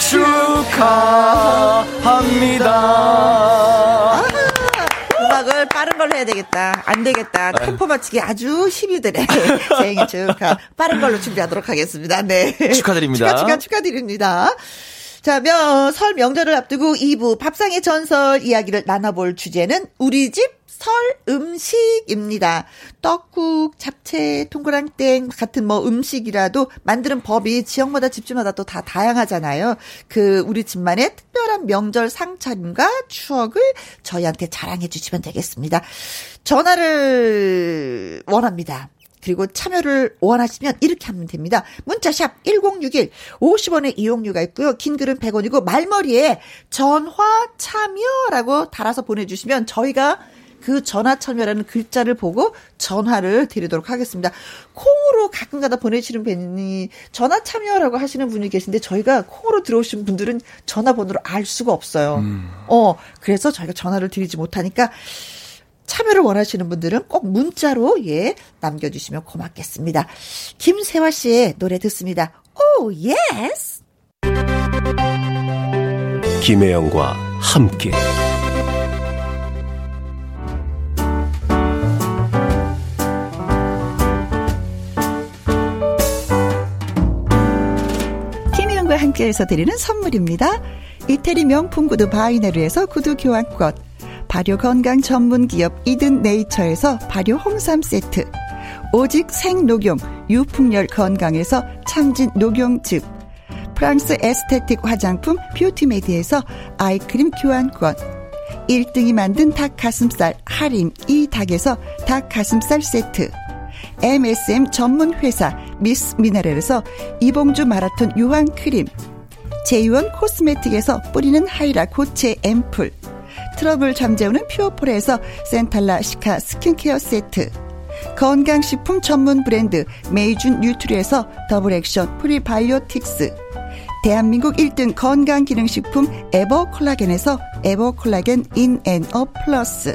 축하합니다. 음악을 빠른 걸로 해야 되겠다. 안 되겠다. 템포 맞추기 아주 힘이 드네. 생일 축하. 빠른 걸로 준비하도록 하겠습니다. 네. 축하드립니다. 축하, 축하, 축하드립니다. 자, 명, 설 명절을 앞두고 이 부 밥상의 전설 이야기를 나눠볼 주제는 우리 집 설 음식입니다. 떡국, 잡채, 통그랑땡 같은 뭐 음식이라도 만드는 법이 지역마다 집집마다 또 다 다양하잖아요. 그 우리 집만의 특별한 명절 상차림과 추억을 저희한테 자랑해 주시면 되겠습니다. 전화를 원합니다. 그리고 참여를 원하시면 이렇게 하면 됩니다. 문자샵 일공육일 오십 원의 이용료가 있고요. 긴 글은 백 원이고 말머리에 전화 참여라고 달아서 보내주시면 저희가 그 전화 참여라는 글자를 보고 전화를 드리도록 하겠습니다. 콩으로 가끔가다 보내시는 분이 전화 참여라고 하시는 분이 계신데 저희가 콩으로 들어오신 분들은 전화번호를 알 수가 없어요. 음. 어, 그래서 저희가 전화를 드리지 못하니까 참여를 원하시는 분들은 꼭 문자로 예 남겨주시면 고맙겠습니다. 김세화 씨의 노래 듣습니다. 오 예스. 김혜영과 함께. 김혜영과 함께해서 드리는 선물입니다. 이태리 명품 구두 바이네르에서 구두 교환권. 발효 건강 전문 기업 이든 네이처에서 발효 홍삼 세트. 오직 생녹용 유풍열 건강에서 참진 녹용즙. 프랑스 에스테틱 화장품 뷰티메디에서 아이크림 교환권. 일 등이 만든 닭 가슴살 할인 이 닭에서 닭 가슴살 세트. 엠에스엠 전문 회사 미스 미네랄에서 이봉주 마라톤 유황 크림. 제이원 코스메틱에서 뿌리는 하이라 고체 앰플. 트러블 잠재우는 퓨어폴에서 센탈라 시카 스킨케어 세트. 건강식품 전문 브랜드 메이준 뉴트리에서 더블 액션 프리바이오틱스. 대한민국 일 등 건강기능식품 에버콜라겐에서 에버콜라겐 인앤어 플러스.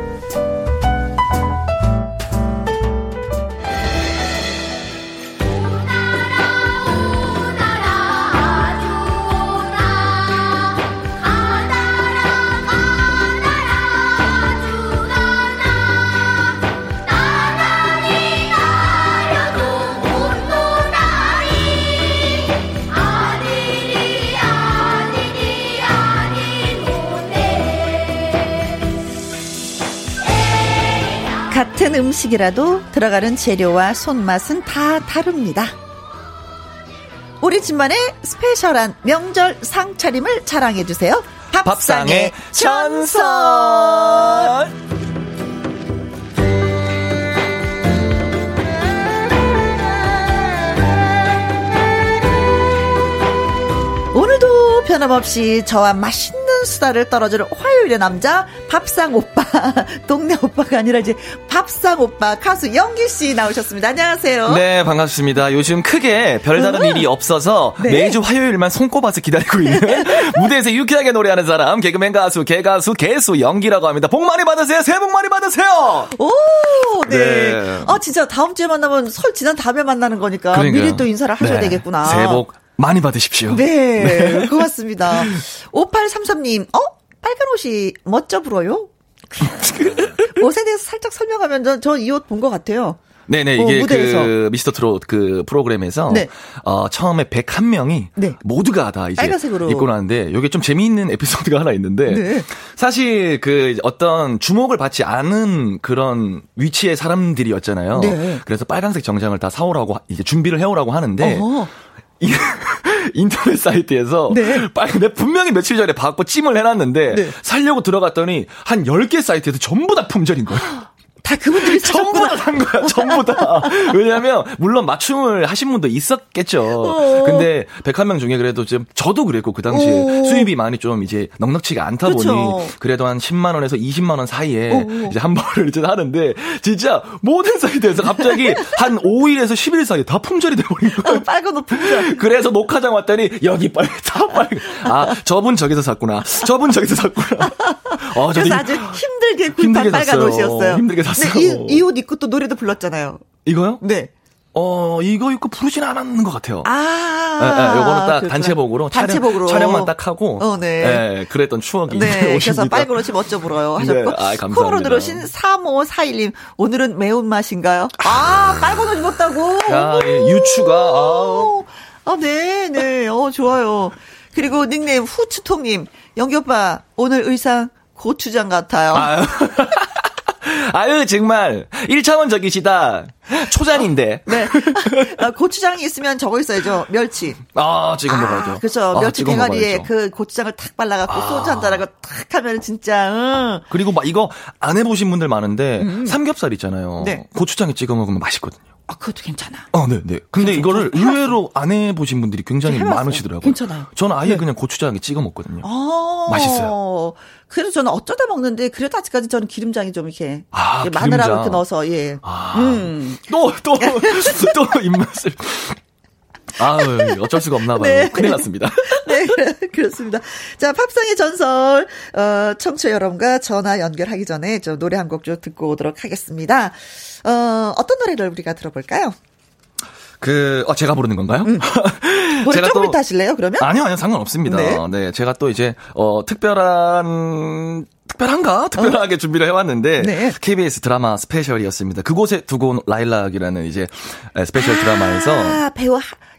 같은 음식이라도 들어가는 재료와 손맛은 다 다릅니다. 우리 집만의 스페셜한 명절 상차림을 자랑해주세요. 밥상의, 밥상의 전설. 오늘도 변함없이 저와 맛있는 푸른 수다를 떨어주는 화요일의 남자 밥상 오빠, 동네 오빠가 아니라 이제 밥상 오빠 가수 영기 씨 나오셨습니다. 안녕하세요. 네, 반갑습니다. 요즘 크게 별다른 음. 일이 없어서 네. 매주 화요일만 손꼽아서 기다리고 있는 무대에서 유쾌하게 노래하는 사람 개그맨 가수 개가수 개수 영기라고 합니다. 복 많이 받으세요. 새해 복 많이 받으세요. 오, 네. 네. 아 진짜 다음 주에 만나면 설 지난 다음에 만나는 거니까 그러니까요. 미리 또 인사를 하셔야 네. 되겠구나. 새해 복 많이 받으십시오. 네, 네. 고맙습니다. 오팔삼삼 님, 어? 빨간 옷이 멋져 불어요? 옷에 대해서 살짝 설명하면 전, 전 이 옷 본 것 같아요. 네네, 어, 이게 무대에서. 그 미스터 트롯 그 프로그램에서 네. 어, 처음에 백한 명이 네. 모두가 다 이제 빨간색으로. 입고 나는데 여기 좀 재미있는 에피소드가 하나 있는데 네. 사실 그 어떤 주목을 받지 않은 그런 위치의 사람들이었잖아요. 네. 그래서 빨간색 정장을 다 사오라고 이제 준비를 해오라고 하는데 어허. 인터넷 사이트에서 네. 빨간, 분명히 며칠 전에 받고 찜을 해놨는데 네. 살려고 들어갔더니 한 열 개 사이트에서 전부 다 품절인 거예요. 다 그분들이 전부 다 산 거야. 전부 다. 왜냐하면 물론 맞춤을 하신 분도 있었겠죠. 어어. 근데 백한 명 중에 그래도 좀 저도 그랬고 그 당시에 어어. 수입이 많이 좀 이제 넉넉치가 않다 그쵸. 보니 그래도 한 십만 원에서 이십만 원 사이에 어어. 이제 한 벌을 이제 하는데 진짜 모든 사이트에서 갑자기 한 오 일에서 십 일 사이에 다 품절이 돼버린 거야. 어, 빨간 옷 품절. 그래서 녹화장 왔더니 여기 빨리 다 빨리. 아 저분 저기서 샀구나. 저분 저기서 샀구나. 아, 그래서 힘, 아주 힘들게 구입한 빨간 샀어요. 옷이었어요. 힘들게 샀어요. 이, 이 옷 입고 또 노래도 불렀잖아요. 이거요? 네. 어, 이거 입고 부르진 않았는 것 같아요. 아. 예, 예, 요거는 딱 단체복으로. 단체복으로. 촬영, 촬영만 딱 하고. 어, 네. 예, 그랬던 추억이. 네. 그래서 빨간 옷이 멋져 불어요. 하셨고. 네, 아이, 감사합니다. 콩으로 들어오신 삼오사일 님. 오늘은 매운맛인가요? 아, 빨간 옷 입었다고. 야, 예, 유추가. 아. 아, 네, 네. 어, 좋아요. 그리고 닉네임 후추통님. 영기 오빠, 오늘 의상 고추장 같아요. 아유. 아유 정말 일차원적이시다. 초장인데. 네. 고추장이 있으면 저거 있어야죠. 멸치. 아 지금 먹어야죠. 아, 그렇죠. 멸치 아, 대가리에 먹어야죠. 그 고추장을 탁 발라갖고 아. 소주 한 잔하고 탁 하면 진짜. 응. 그리고 막 이거 안 해보신 분들 많은데 음. 삼겹살 있잖아요. 네. 고추장에 찍어 먹으면 맛있거든요. 아, 그것도 괜찮아. 어, 네, 네. 근데 이거를 의외로 안 해보신 분들이 굉장히 많으시더라고요. 괜찮아요. 저는 아예 네. 그냥 고추장에 찍어 먹거든요. 아~ 맛있어요. 그래서 저는 어쩌다 먹는데 그래도 아직까지 저는 기름장이 좀 이렇게 아, 마늘하고 이렇게 넣어서 예. 아, 음. 또, 또, 또 입맛을. 아유, 어쩔 수가 없나 봐요. 네. 큰일 났습니다. 네, 그렇습니다. 자, 팝상의 전설, 어, 청취자 여러분과 전화 연결하기 전에 저 노래 한 곡 좀 듣고 오도록 하겠습니다. 어, 어떤 노래를 우리가 들어볼까요? 그, 어, 제가 부르는 건가요? 음. 노래 조금 이따 하실래요, 그러면? 아니요, 아니요, 상관없습니다. 네. 네, 제가 또 이제, 어, 특별한, 특별한가? 특별하게 어. 준비를 해왔는데, 네. 케이비에스 드라마 스페셜이었습니다. 그곳에 두고 온 라일락이라는 이제, 스페셜 아, 드라마에서. 아, 배우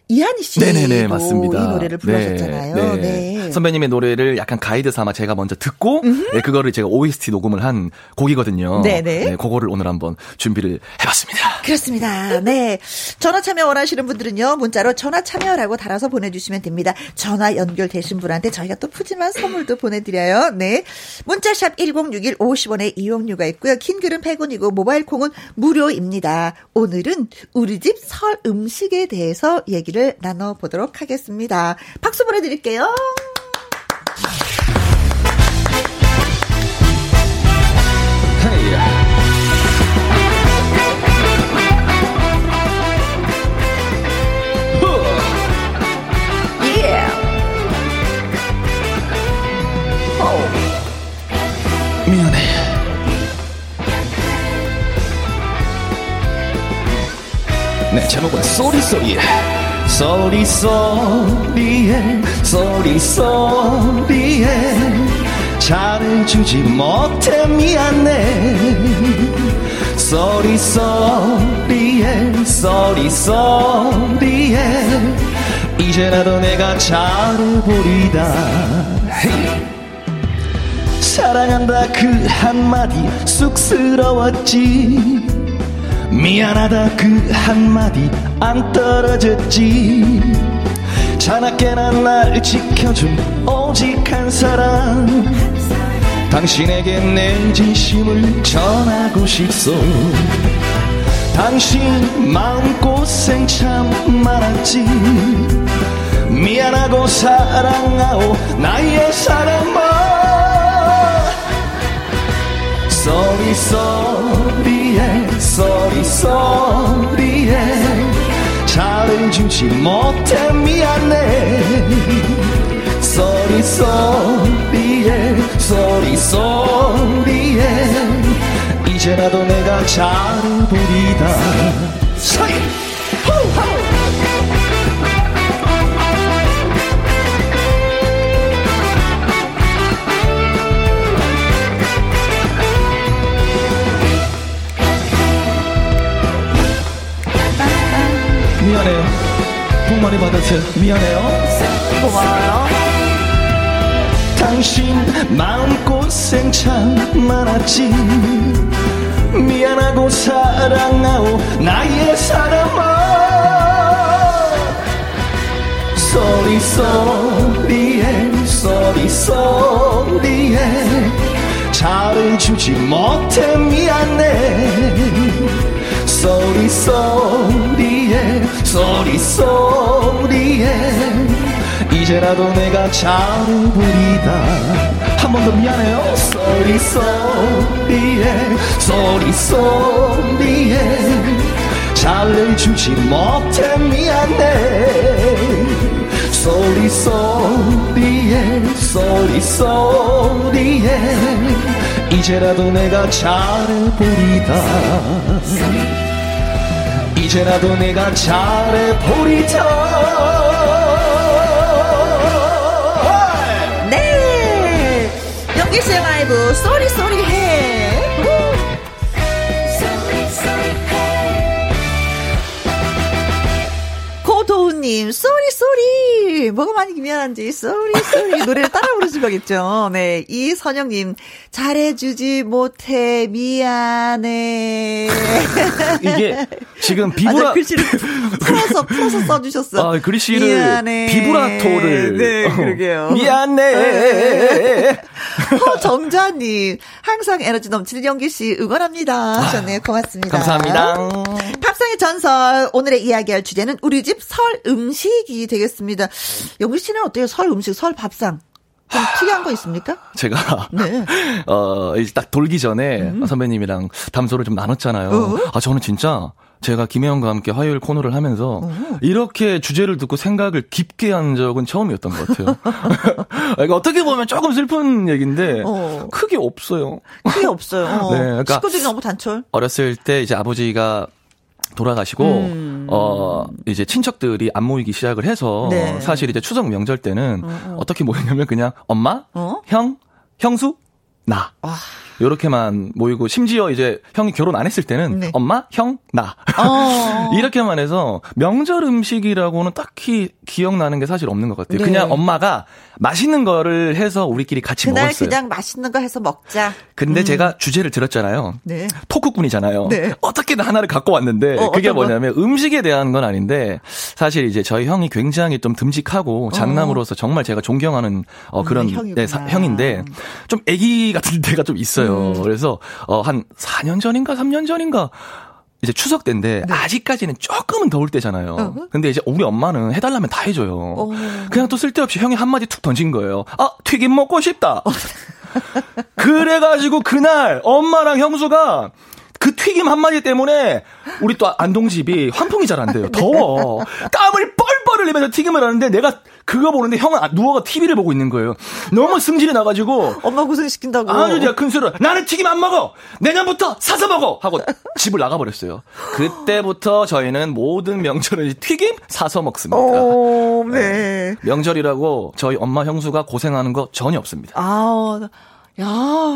이한희 씨도 네네네, 맞습니다. 이 노래를 불러줬잖아요. 네, 네. 네. 선배님의 노래를 약간 가이드 삼아 제가 먼저 듣고 네, 그거를 제가 오에스티 녹음을 한 곡이거든요. 네네. 네, 그거를 오늘 한번 준비를 해봤습니다. 그렇습니다. 네, 전화 참여 원하시는 분들은요. 문자로 전화 참여라고 달아서 보내주시면 됩니다. 전화 연결되신 분한테 저희가 또 푸짐한 선물도 보내드려요. 네, 문자샵 일공육일 오십 원에 이용료가 있고요. 긴 글은 백 원이고 모바일 콩은 무료입니다. 오늘은 우리 집 설 음식에 대해서 얘기를 나눠보도록 하겠습니다. 박수 보내드릴게요. Hey. Yeah. 미안해. 내 제목은 쏘리쏘리. 쏘리 쏘리해 쏘리 쏘리해 잘해주지 못해 미안해 쏘리 쏘리해 쏘리 쏘리해 이제라도 내가 잘해보리다 사랑한다 그 한마디 쑥스러웠지 미안하다 그 한마디 안 떨어졌지 자나깨 난 날 지켜준 오직 한 사람 당신에게 내 진심을 전하고 싶소 당신 마음고생 참 많았지 미안하고 사랑하오 나의 사랑아 sorry sorry해 sorry sorry해 잘해주지 못해 미안해 sorry sorry해 sorry sorry해 이제라도 내가 잘은 부리다 sorry 호호 미안해요. 복 많이 받으세요. 미안해요. 고마워요. 당신 마음고생 참 많았지. 미안하고 사랑하오 나의 사람아. Sorry, sorry해. Sorry, sorry해. 잘해주지 못해 미안해. Sorry, sorry해, sorry, sorry해. 이제라도 내가 잘은 부리다. 한 번 더 미안해요. Sorry, sorry해, sorry, sorry해. 잘해주지 못해 미안해. Sorry, sorry해, sorry, sorry해. 이제라도 내가 잘해보리다. 이제라도 내가 잘해보리다. 네, 연기씨의 라이브 Sorry Sorry 해. Sorry Sorry 해. 고도훈님 Sorry Sorry 뭐가 많이 미안한지 Sorry Sorry 노래를 따라 부르실 거겠죠. 네, 이선영님 잘해주지 못해 미안해. 이게 지금 비브라 아, 글씨를 풀어서 풀어서 써주셨어. 아, 글씨를 미안해. 비브라토를. 네, 그러게요. 미안해. 허정자님 항상 에너지 넘치는 연기 씨 응원합니다. 하셨네요. 고맙습니다. 감사합니다. 밥상의 전설 오늘의 이야기할 주제는 우리 집 설 음식이 되겠습니다. 연기 씨는 어때요? 설 음식, 설 밥상. 좀 특이한 거 있습니까? 제가 네. 어, 딱 돌기 전에 음. 선배님이랑 담소를 좀 나눴잖아요. 어? 아 저는 진짜 제가 김혜영과 함께 화요일 코너를 하면서 어? 이렇게 주제를 듣고 생각을 깊게 한 적은 처음이었던 것 같아요. 그러니까 어떻게 보면 조금 슬픈 얘기인데 어. 크게 없어요. 크게 없어요. 어. 네, 그러니까 식구들이 너무 단촐. 어렸을 때 이제 아버지가 돌아가시고 음. 어 이제 친척들이 안 모이기 시작을 해서 네. 사실 이제 추석 명절 때는 어. 어떻게 모이냐면 그냥 엄마, 어? 형, 형수, 나 이렇게만 모이고 심지어 이제 형이 결혼 안 했을 때는 네. 엄마, 형, 나 이렇게만 해서 명절 음식이라고는 딱히 기억나는 게 사실 없는 것 같아요. 네. 그냥 엄마가 맛있는 거를 해서 우리끼리 같이 그날 먹었어요. 그날 그냥 맛있는 거 해서 먹자. 근데 음. 제가 주제를 들었잖아요. 네. 토크꾼이잖아요. 네. 어떻게 하나를 갖고 왔는데 어, 그게 뭐냐면 건? 음식에 대한 건 아닌데 사실 이제 저희 형이 굉장히 좀 듬직하고 어. 장남으로서 정말 제가 존경하는 어, 그런 음, 네, 사, 형인데 좀 애기 같은 데가 좀 있어요. 음. 그래서 어, 한 사 년 전인가 삼 년 전인가 이제 추석 때인데 네. 아직까지는 조금은 더울 때잖아요. 어흥. 근데 이제 우리 엄마는 해달라면 다 해줘요. 어. 그냥 또 쓸데없이 형이 한마디 툭 던진 거예요. 아 튀김 먹고 싶다. 그래가지고 그날 엄마랑 형수가 그 튀김 한마디 때문에 우리 또 안동집이 환풍이 잘 안 돼요. 더워. 땀을 뻘뻘 흘리면서 튀김을 하는데 내가 그거 보는데 형은 누워가 티비를 보고 있는 거예요. 너무 승질이 나가지고 엄마 고생시킨다고 아주 제가 큰 소리로 나는 튀김 안 먹어. 내년부터 사서 먹어. 하고 집을 나가버렸어요. 그때부터 저희는 모든 명절은 튀김 사서 먹습니다. 오, 네. 명절이라고 저희 엄마 형수가 고생하는 거 전혀 없습니다. 아우 야,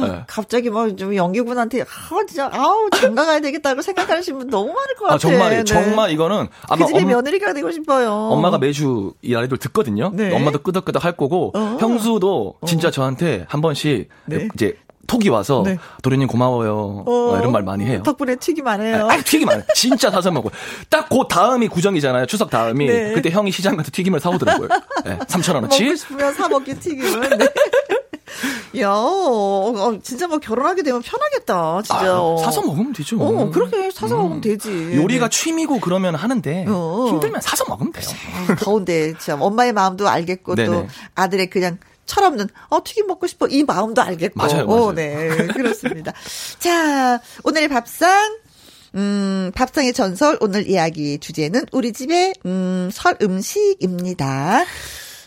네. 갑자기 막 좀 연기군한테 아 진짜 아우 장가 가야 되겠다고 생각하시는 분 너무 많을 것 같아요. 아, 정말 네. 정말 이거는 아마 그 집에 엄, 며느리가 되고 싶어요. 엄마가 매주 이 라디오를 듣거든요. 네. 엄마도 끄덕끄덕 할 거고 어. 형수도 진짜 어. 저한테 한 번씩 네. 이제 톡이 와서 네. 도련님 고마워요 어, 이런 말 많이 해요. 덕분에 튀김 안 해요. 아니, 튀김 안 해요. 진짜 사서 먹고 딱 그 다음이 구정이잖아요. 추석 다음이 네. 그때 형이 시장 가서 튀김을 사오더라고요. 네, 삼천 원어치 먹고 싶으면 사 먹기 튀김을 네. 야, 어, 진짜 막 결혼하게 되면 편하겠다, 진짜. 아, 사서 먹으면 되죠. 어, 그렇게 사서 음. 먹으면 되지. 요리가 취미고 그러면 하는데 어. 힘들면 사서 먹으면 돼요. 더운데 참 엄마의 마음도 알겠고 네네. 또 아들의 그냥 철없는 어 튀김 먹고 싶어 이 마음도 알겠고. 맞아요. 맞아요. 오, 네. 그렇습니다. 자, 오늘 밥상 음, 밥상의 전설 오늘 이야기 주제는 우리 집의 음, 설 음식입니다.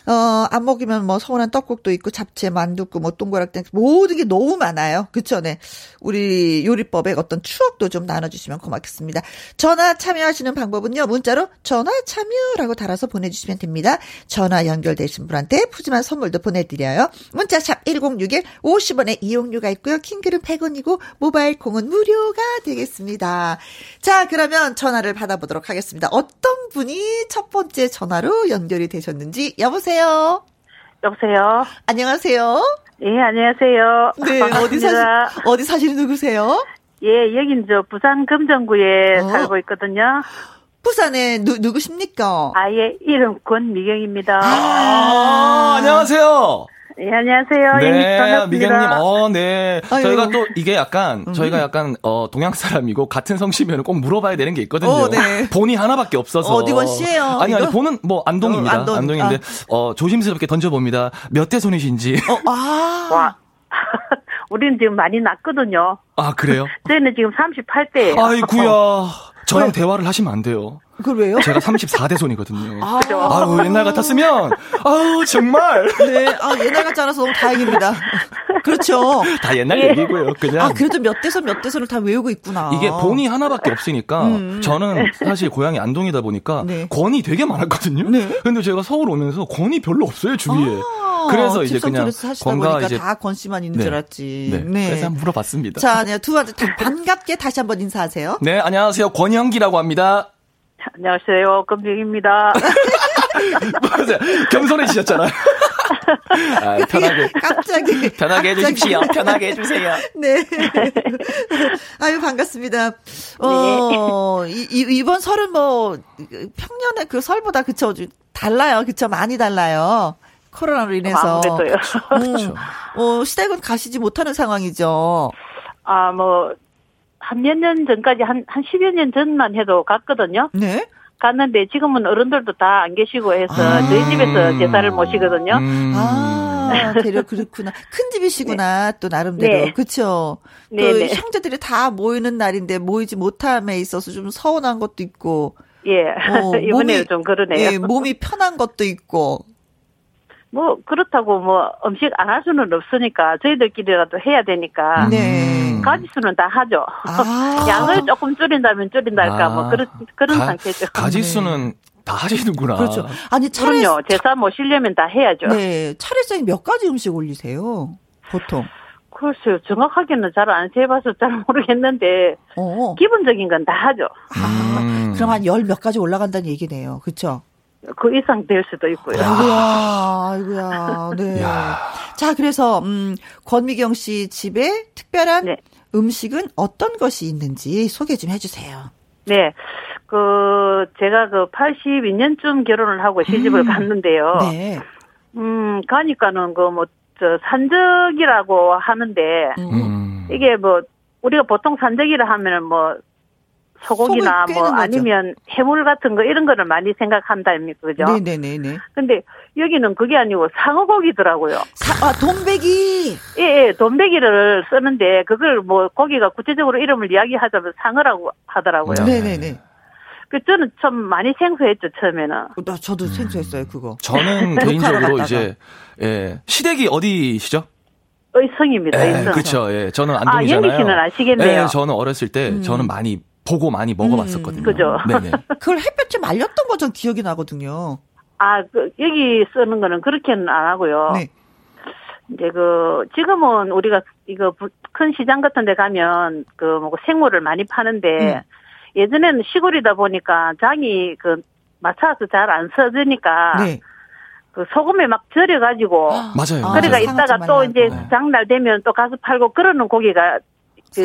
어, 안 먹으면 뭐 서운한 떡국도 있고 잡채, 만둣국, 뭐 동그랗게 모든 게 너무 많아요. 그쵸? 네. 우리 요리법의 어떤 추억도 좀 나눠주시면 고맙겠습니다. 전화 참여하시는 방법은요. 문자로 전화 참여라고 달아서 보내주시면 됩니다. 전화 연결되신 분한테 푸짐한 선물도 보내드려요. 문자샵 일공육일 오십 원의 이용료가 있고요. 킹글은 백 원이고 모바일 공은 무료가 되겠습니다. 자, 그러면 전화를 받아보도록 하겠습니다. 어떤 분이 첫 번째 전화로 연결이 되셨는지 여보세요. 여보세요. 안녕하세요. 예, 안녕하세요. 네, 반갑습니다. 어디 사시 어디 사시는 누구세요? 예, 여긴 저 부산 금정구에 어. 살고 있거든요. 부산에 누 누구십니까? 아, 예, 이름 권미경입니다. 아, 아~ 안녕하세요. 예, 안녕하세요. 네, 반갑습니다. 미경님, 어, 네. 아유. 저희가 또 이게 약간, 음. 저희가 약간, 어, 동양 사람이고, 같은 성씨면 꼭 물어봐야 되는 게 있거든요. 어, 네. 본이 하나밖에 없어서. 어디 원씨예요 아니, 아니, 본은 뭐, 안동입니다. 어, 안동. 안동인데, 아. 어, 조심스럽게 던져봅니다. 몇 대 손이신지. 어, 아. 와. 우리는 지금 많이 났거든요. 아, 그래요? 저희는 지금 삼십팔 대예요. 아이고야. 어. 저랑 왜? 대화를 하시면 안 돼요. 그 왜요? 제가 삼십사 대 손이거든요. 아, 아우, 옛날 같았으면 아우 정말. 네, 아 옛날 같지 않아서 너무 다행입니다. 그렇죠. 다 옛날 예. 얘기고요, 그냥. 아 그래도 몇 대선 몇 대선을 다 외우고 있구나. 이게 본이 하나밖에 없으니까 음. 저는 사실 고향이 안동이다 보니까 네. 권이 되게 많았거든요. 네. 근데 제가 서울 오면서 권이 별로 없어요 주위에. 아, 그래서 이제 그냥 권가 이제 다 권 씨만 있는 네. 줄 알았지. 네. 네. 그래서 한번 물어봤습니다. 자, 네, 두 번째 반갑게 다시 한번 인사하세요. 네, 안녕하세요, 권영기라고 합니다. 안녕하세요, 금빙입니다. 겸손해지셨잖아요. 아, 편하게. 갑자기. 편하게 해주십시오. 편하게 해주세요. 네. 아유, 반갑습니다. 어, 네. 이, 이, 이번 설은 뭐, 평년의 그 설보다, 그쵸? 달라요. 그쵸? 많이 달라요. 코로나로 인해서. 아무래도요. 음, 어, 시댁은 가시지 못하는 상황이죠. 아, 뭐. 한 몇 년 전까지 한, 한 십여 년 전만 해도 갔거든요. 네. 갔는데 지금은 어른들도 다 안 계시고 해서 아. 저희 집에서 제사를 모시거든요. 음. 아, 대략 그렇구나. 큰 집이시구나, 네. 또 나름대로. 네. 그쵸? 네. 그 형제들이 다 모이는 날인데 모이지 못함에 있어서 좀 서운한 것도 있고. 예. 어, 이번에는 좀 그러네요. 예, 몸이 편한 것도 있고. 뭐, 그렇다고 뭐, 음식 안 할 수는 없으니까, 저희들끼리라도 해야 되니까. 네. 가지수는 다 하죠. 아. 양을 조금 줄인다면 줄인달까, 아. 뭐, 그런, 그런 가, 상태죠. 가지수는 네. 다 하시는구나. 그렇죠. 아니, 차례. 그럼요. 제사 모시려면 다 해야죠. 네. 차례상에 몇 가지 음식 올리세요? 보통. 글쎄요. 정확하게는 잘 안 세봐서 잘 모르겠는데, 어. 기본적인 건 다 하죠. 아. 음. 그럼 한 열 몇 가지 올라간다는 얘기네요. 그렇죠? 그 이상 될 수도 있고요. 아이고야, 아이고야, 네. 야. 자, 그래서, 음, 권미경 씨 집에 특별한 네. 음식은 어떤 것이 있는지 소개 좀 해주세요. 네. 그, 제가 그 팔십이 년쯤 결혼을 하고 시집을 음. 갔는데요. 네. 음, 가니까는 그 뭐, 저, 산적이라고 하는데, 음. 이게 뭐, 우리가 보통 산적이라 하면은 뭐, 소고기나 뭐 거죠. 아니면 해물 같은 거 이런 거를 많이 생각한다입니까, 그죠? 네네네네. 근데 여기는 그게 아니고 상어고기더라고요. 사, 아, 돈베기. 예, 예, 돈베기를 쓰는데 그걸 뭐 고기가 구체적으로 이름을 이야기하자면 상어라고 하더라고요. 네네네. 그 저는 참 많이 생소했죠 처음에는. 나 저도 생소했어요 그거. 저는 개인적으로 이제 예, 시댁이 어디시죠? 의성입니다. 예, 의성. 그렇죠. 예, 저는 안동이잖아요. 아, 영희 씨는 아시겠네요. 예, 저는 어렸을 때 음. 저는 많이 보고 많이 먹어봤었거든요. 음, 그죠. 네네. 그걸 햇볕에 말렸던 거 전 기억이 나거든요. 아, 그, 여기 쓰는 거는 그렇게는 안 하고요. 네. 이제 그, 지금은 우리가 이거 큰 시장 같은 데 가면 그 뭐 생물을 많이 파는데 네. 예전에는 시골이다 보니까 장이 그 맞춰서 잘 안 써지니까. 네. 그 소금에 막 절여가지고. 맞아요. 그러니까 맞아요. 이따가 또 이제 네. 장날 되면 또 가서 팔고 그러는 고기가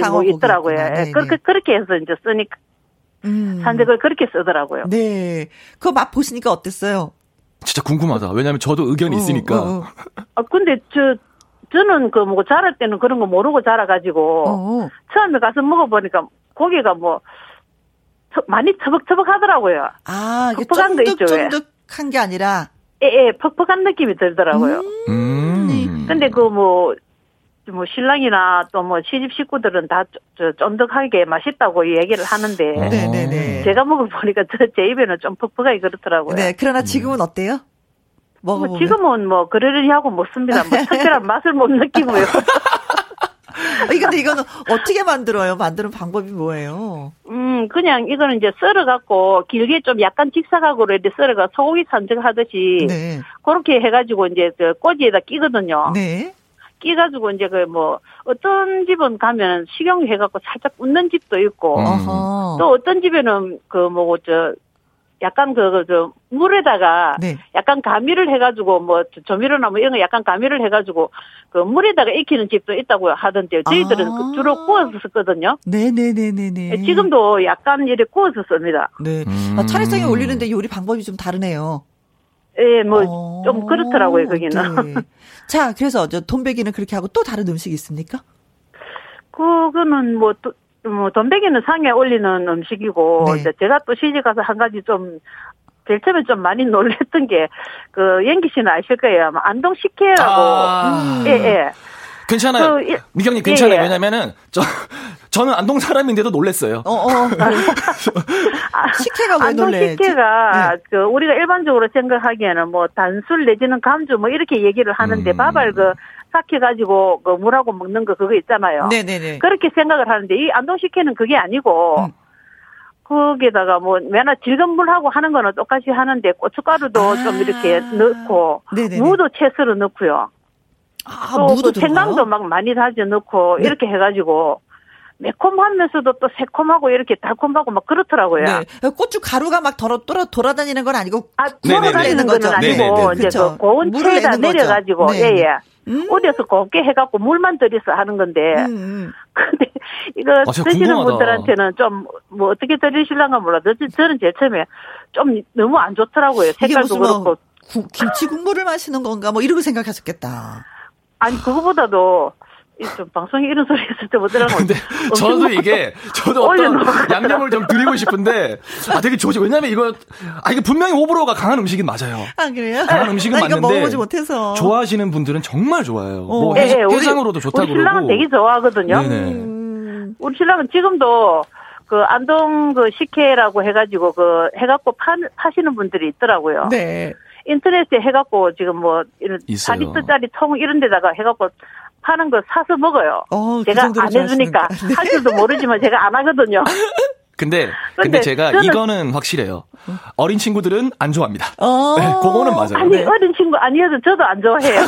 뭐 있더라고요. 네, 그렇게, 네. 그렇게 해서 이제 쓰니까. 음. 산적을 그렇게 쓰더라고요. 네. 그거 맛 보시니까 어땠어요? 진짜 궁금하다. 왜냐면 저도 의견이 어, 있으니까. 어, 어. 아, 근데 저, 저는 그 뭐 자랄 때는 그런 거 모르고 자라가지고. 어. 처음에 가서 먹어보니까 고기가 뭐, 많이 터벅터벅 하더라고요. 아, 퍽퍽한 거 있죠. 왜? 쫀득쫀득한 게 아니라. 예, 예, 퍽퍽한 느낌이 들더라고요. 음. 음. 근데 그 뭐, 뭐 신랑이나 또 뭐 시집 식구들은 다 저 쫀득하게 맛있다고 얘기를 하는데, 네네네. 제가 먹어보니까 제 입에는 좀 퍽퍽하게 그렇더라고요. 네, 그러나 지금은 어때요? 먹어보면. 지금은 뭐 그러려니 하고 먹습니다. 뭐 특별한 맛을 못 느끼고요. 근데 이거는 어떻게 만들어요? 만드는 방법이 뭐예요? 음, 그냥 이거는 이제 썰어갖고 길게 좀 약간 직사각으로 이렇게 썰어가 소고기 산적하듯이 네. 그렇게 해가지고 이제 그 꼬지에다 끼거든요. 네. 끼가지고 이제 그 뭐 어떤 집은 가면 식용 해갖고 살짝 웃는 집도 있고 어허. 또 어떤 집에는 그 뭐 저 약간 그 저 물에다가 네. 약간 가미를 해가지고 뭐 조미료나 뭐 이런 거 약간 가미를 해가지고 그 물에다가 익히는 집도 있다고 하던데요. 저희들은 아. 주로 구워서 썼거든요. 네네네네네. 지금도 약간 이렇게 구워서 씁니다. 네. 음. 아, 차례상에 올리는데 요리 방법이 좀 다르네요. 예, 뭐 좀 그렇더라고요 거기는. 네. 자, 그래서 저 돈베기는 그렇게 하고 또 다른 음식이 있습니까? 그거는 뭐 또. 뭐, 돈베기는 상에 올리는 음식이고, 네. 이제 제가 또 시집가서 한 가지 좀, 제일 처음에 좀 많이 놀랬던 게, 그, 연기 씨는 아실 거예요. 아마 안동식혜라고. 아~ 예, 예. 괜찮아요. 그, 미경님 괜찮아요. 예, 예. 왜냐면은, 저, 저는 안동 사람인데도 놀랬어요. 어, 어. 식혜가 왜 안동 놀래? 식혜가, 네. 그, 우리가 일반적으로 생각하기에는 뭐, 단술 내지는 감주 뭐, 이렇게 얘기를 하는데, 음. 밥알 그, 삭혀가지고 그 물하고 먹는 거 그거 있잖아요. 네네네. 그렇게 생각을 하는데 이 안동식혜는 그게 아니고 음. 거기에다가 뭐 맨날 질긴 물하고 하는 거는 똑같이 하는데 고춧가루도 아~ 좀 이렇게 넣고 네네네. 무도 채썰어 넣고요. 아, 또 무도 또 생강도 막 많이 다져 넣고 네. 이렇게 해가지고 매콤하면서도 또 새콤하고 이렇게 달콤하고 막 그렇더라고요. 네. 고추 가루가 막 돌아, 돌아, 돌아다니는 건 아니고 아, 돌아다니는 건 아니고 이제 그 고운 체에다 내려가지고 예예. 예. 음. 어디서 곱게 해갖고 물만 들여서 하는 건데, 음. 근데 이거 아, 드시는 궁금하다. 분들한테는 좀 뭐 어떻게 드리실랑가 몰라도 저는 제일 처음에 좀 너무 안 좋더라고요. 색깔도 그렇고 뭐 구, 김치 국물을 마시는 건가 뭐 이러고 생각하셨겠다. 아니 그거보다도. 좀 방송에 이런 소리 했을 때 못 들어가고. 근데 저도 이게, 저도 어떤 양념을 좀 드리고 싶은데, 아, 되게 좋지. 왜냐면 이거, 아, 이게 분명히 호불호가 강한 음식은 맞아요. 아, 그래요? 강한 음식은 맞는데. 먹어보지 못해서. 좋아하시는 분들은 정말 좋아해요. 어. 뭐, 네, 해장으로도 좋다고. 우리 신랑은 되게 좋아하거든요. 음. 우리 신랑은 지금도, 그, 안동 그 식혜라고 해가지고, 그, 해갖고 파, 파시는 분들이 있더라고요. 네. 인터넷에 해갖고, 지금 뭐, 이런, 사 리터짜리 통 이런 데다가 해갖고, 하는 거 사서 먹어요. 어, 제가 그 안 해주니까 네. 할 줄도 모르지만 제가 안 하거든요. 근데 근데 제가 이거는 확실해요. 어린 친구들은 안 좋아합니다. 어~ 네, 그거는 맞아요. 아니 네. 어린 친구 아니어도 저도 안 좋아해요.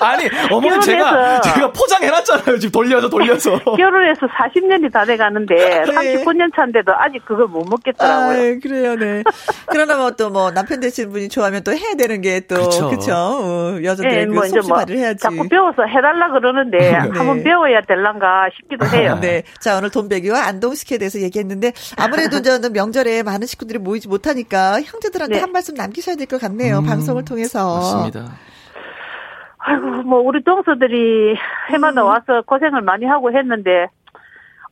아니 어머니 제가 제가 포장해놨잖아요. 지금 돌려서 돌려서. 결혼해서 사십 년이 다 돼가는데 네. 삼십구 년 차인데도 아직 그걸 못 먹겠더라고요. 아, 그래요, 네. 그러나 뭐 또 뭐 남편 되시는 분이 좋아하면 또 해야 되는 게 또 그렇죠. 어, 여자들의 네, 그 뭐 솜씨발을 뭐 해야지. 자꾸 배워서 해달라 그러는데 네. 한번 배워야 될란가 싶기도 해요. 네. 자 오늘 돈베기와 안동식혜에 대해서 얘기했는데. 근데 아무래도 저는 명절에 많은 식구들이 모이지 못하니까 형제들한테 네. 한 말씀 남기셔야 될 것 같네요. 음, 방송을 통해서. 맞습니다. 아이고 뭐 우리 동서들이 해마다 음. 와서 고생을 많이 하고 했는데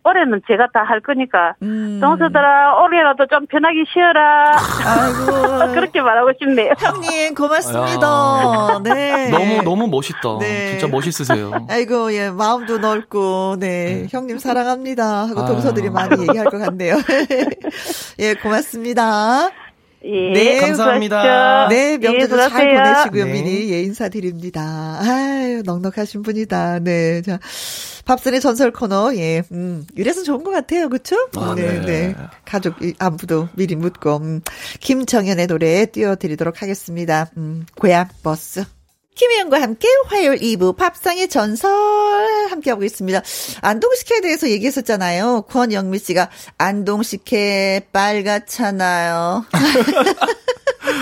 올해는 제가 다 할 거니까 음. 동서들아 올해라도 좀 편하게 쉬어라. 아이고 그렇게 말하고 싶네요. 형님 고맙습니다. 네. 너무 너무 멋있다. 네. 진짜 멋있으세요. 아이고 예 마음도 넓고 네, 네. 형님 사랑합니다 하고 아유. 동서들이 많이 얘기할 것 같네요. 예 고맙습니다. 예, 네 감사합니다. 네 명절도 예, 잘 보내시고요. 네. 미리 예 인사드립니다. 아유 넉넉하신 분이다. 네 자. 밥순의 전설 코너, 예, 음, 이래서 좋은 것 같아요, 그쵸? 아, 네, 네, 네. 가족 안부도 미리 묻고, 음, 김정현의 노래 띄워드리도록 하겠습니다. 음, 고향 버스. 김희영과 함께 화요일 이 부 밥상의 전설 함께하고 있습니다. 안동식혜에 대해서 얘기했었잖아요. 권영미 씨가 안동식혜 빨갛잖아요.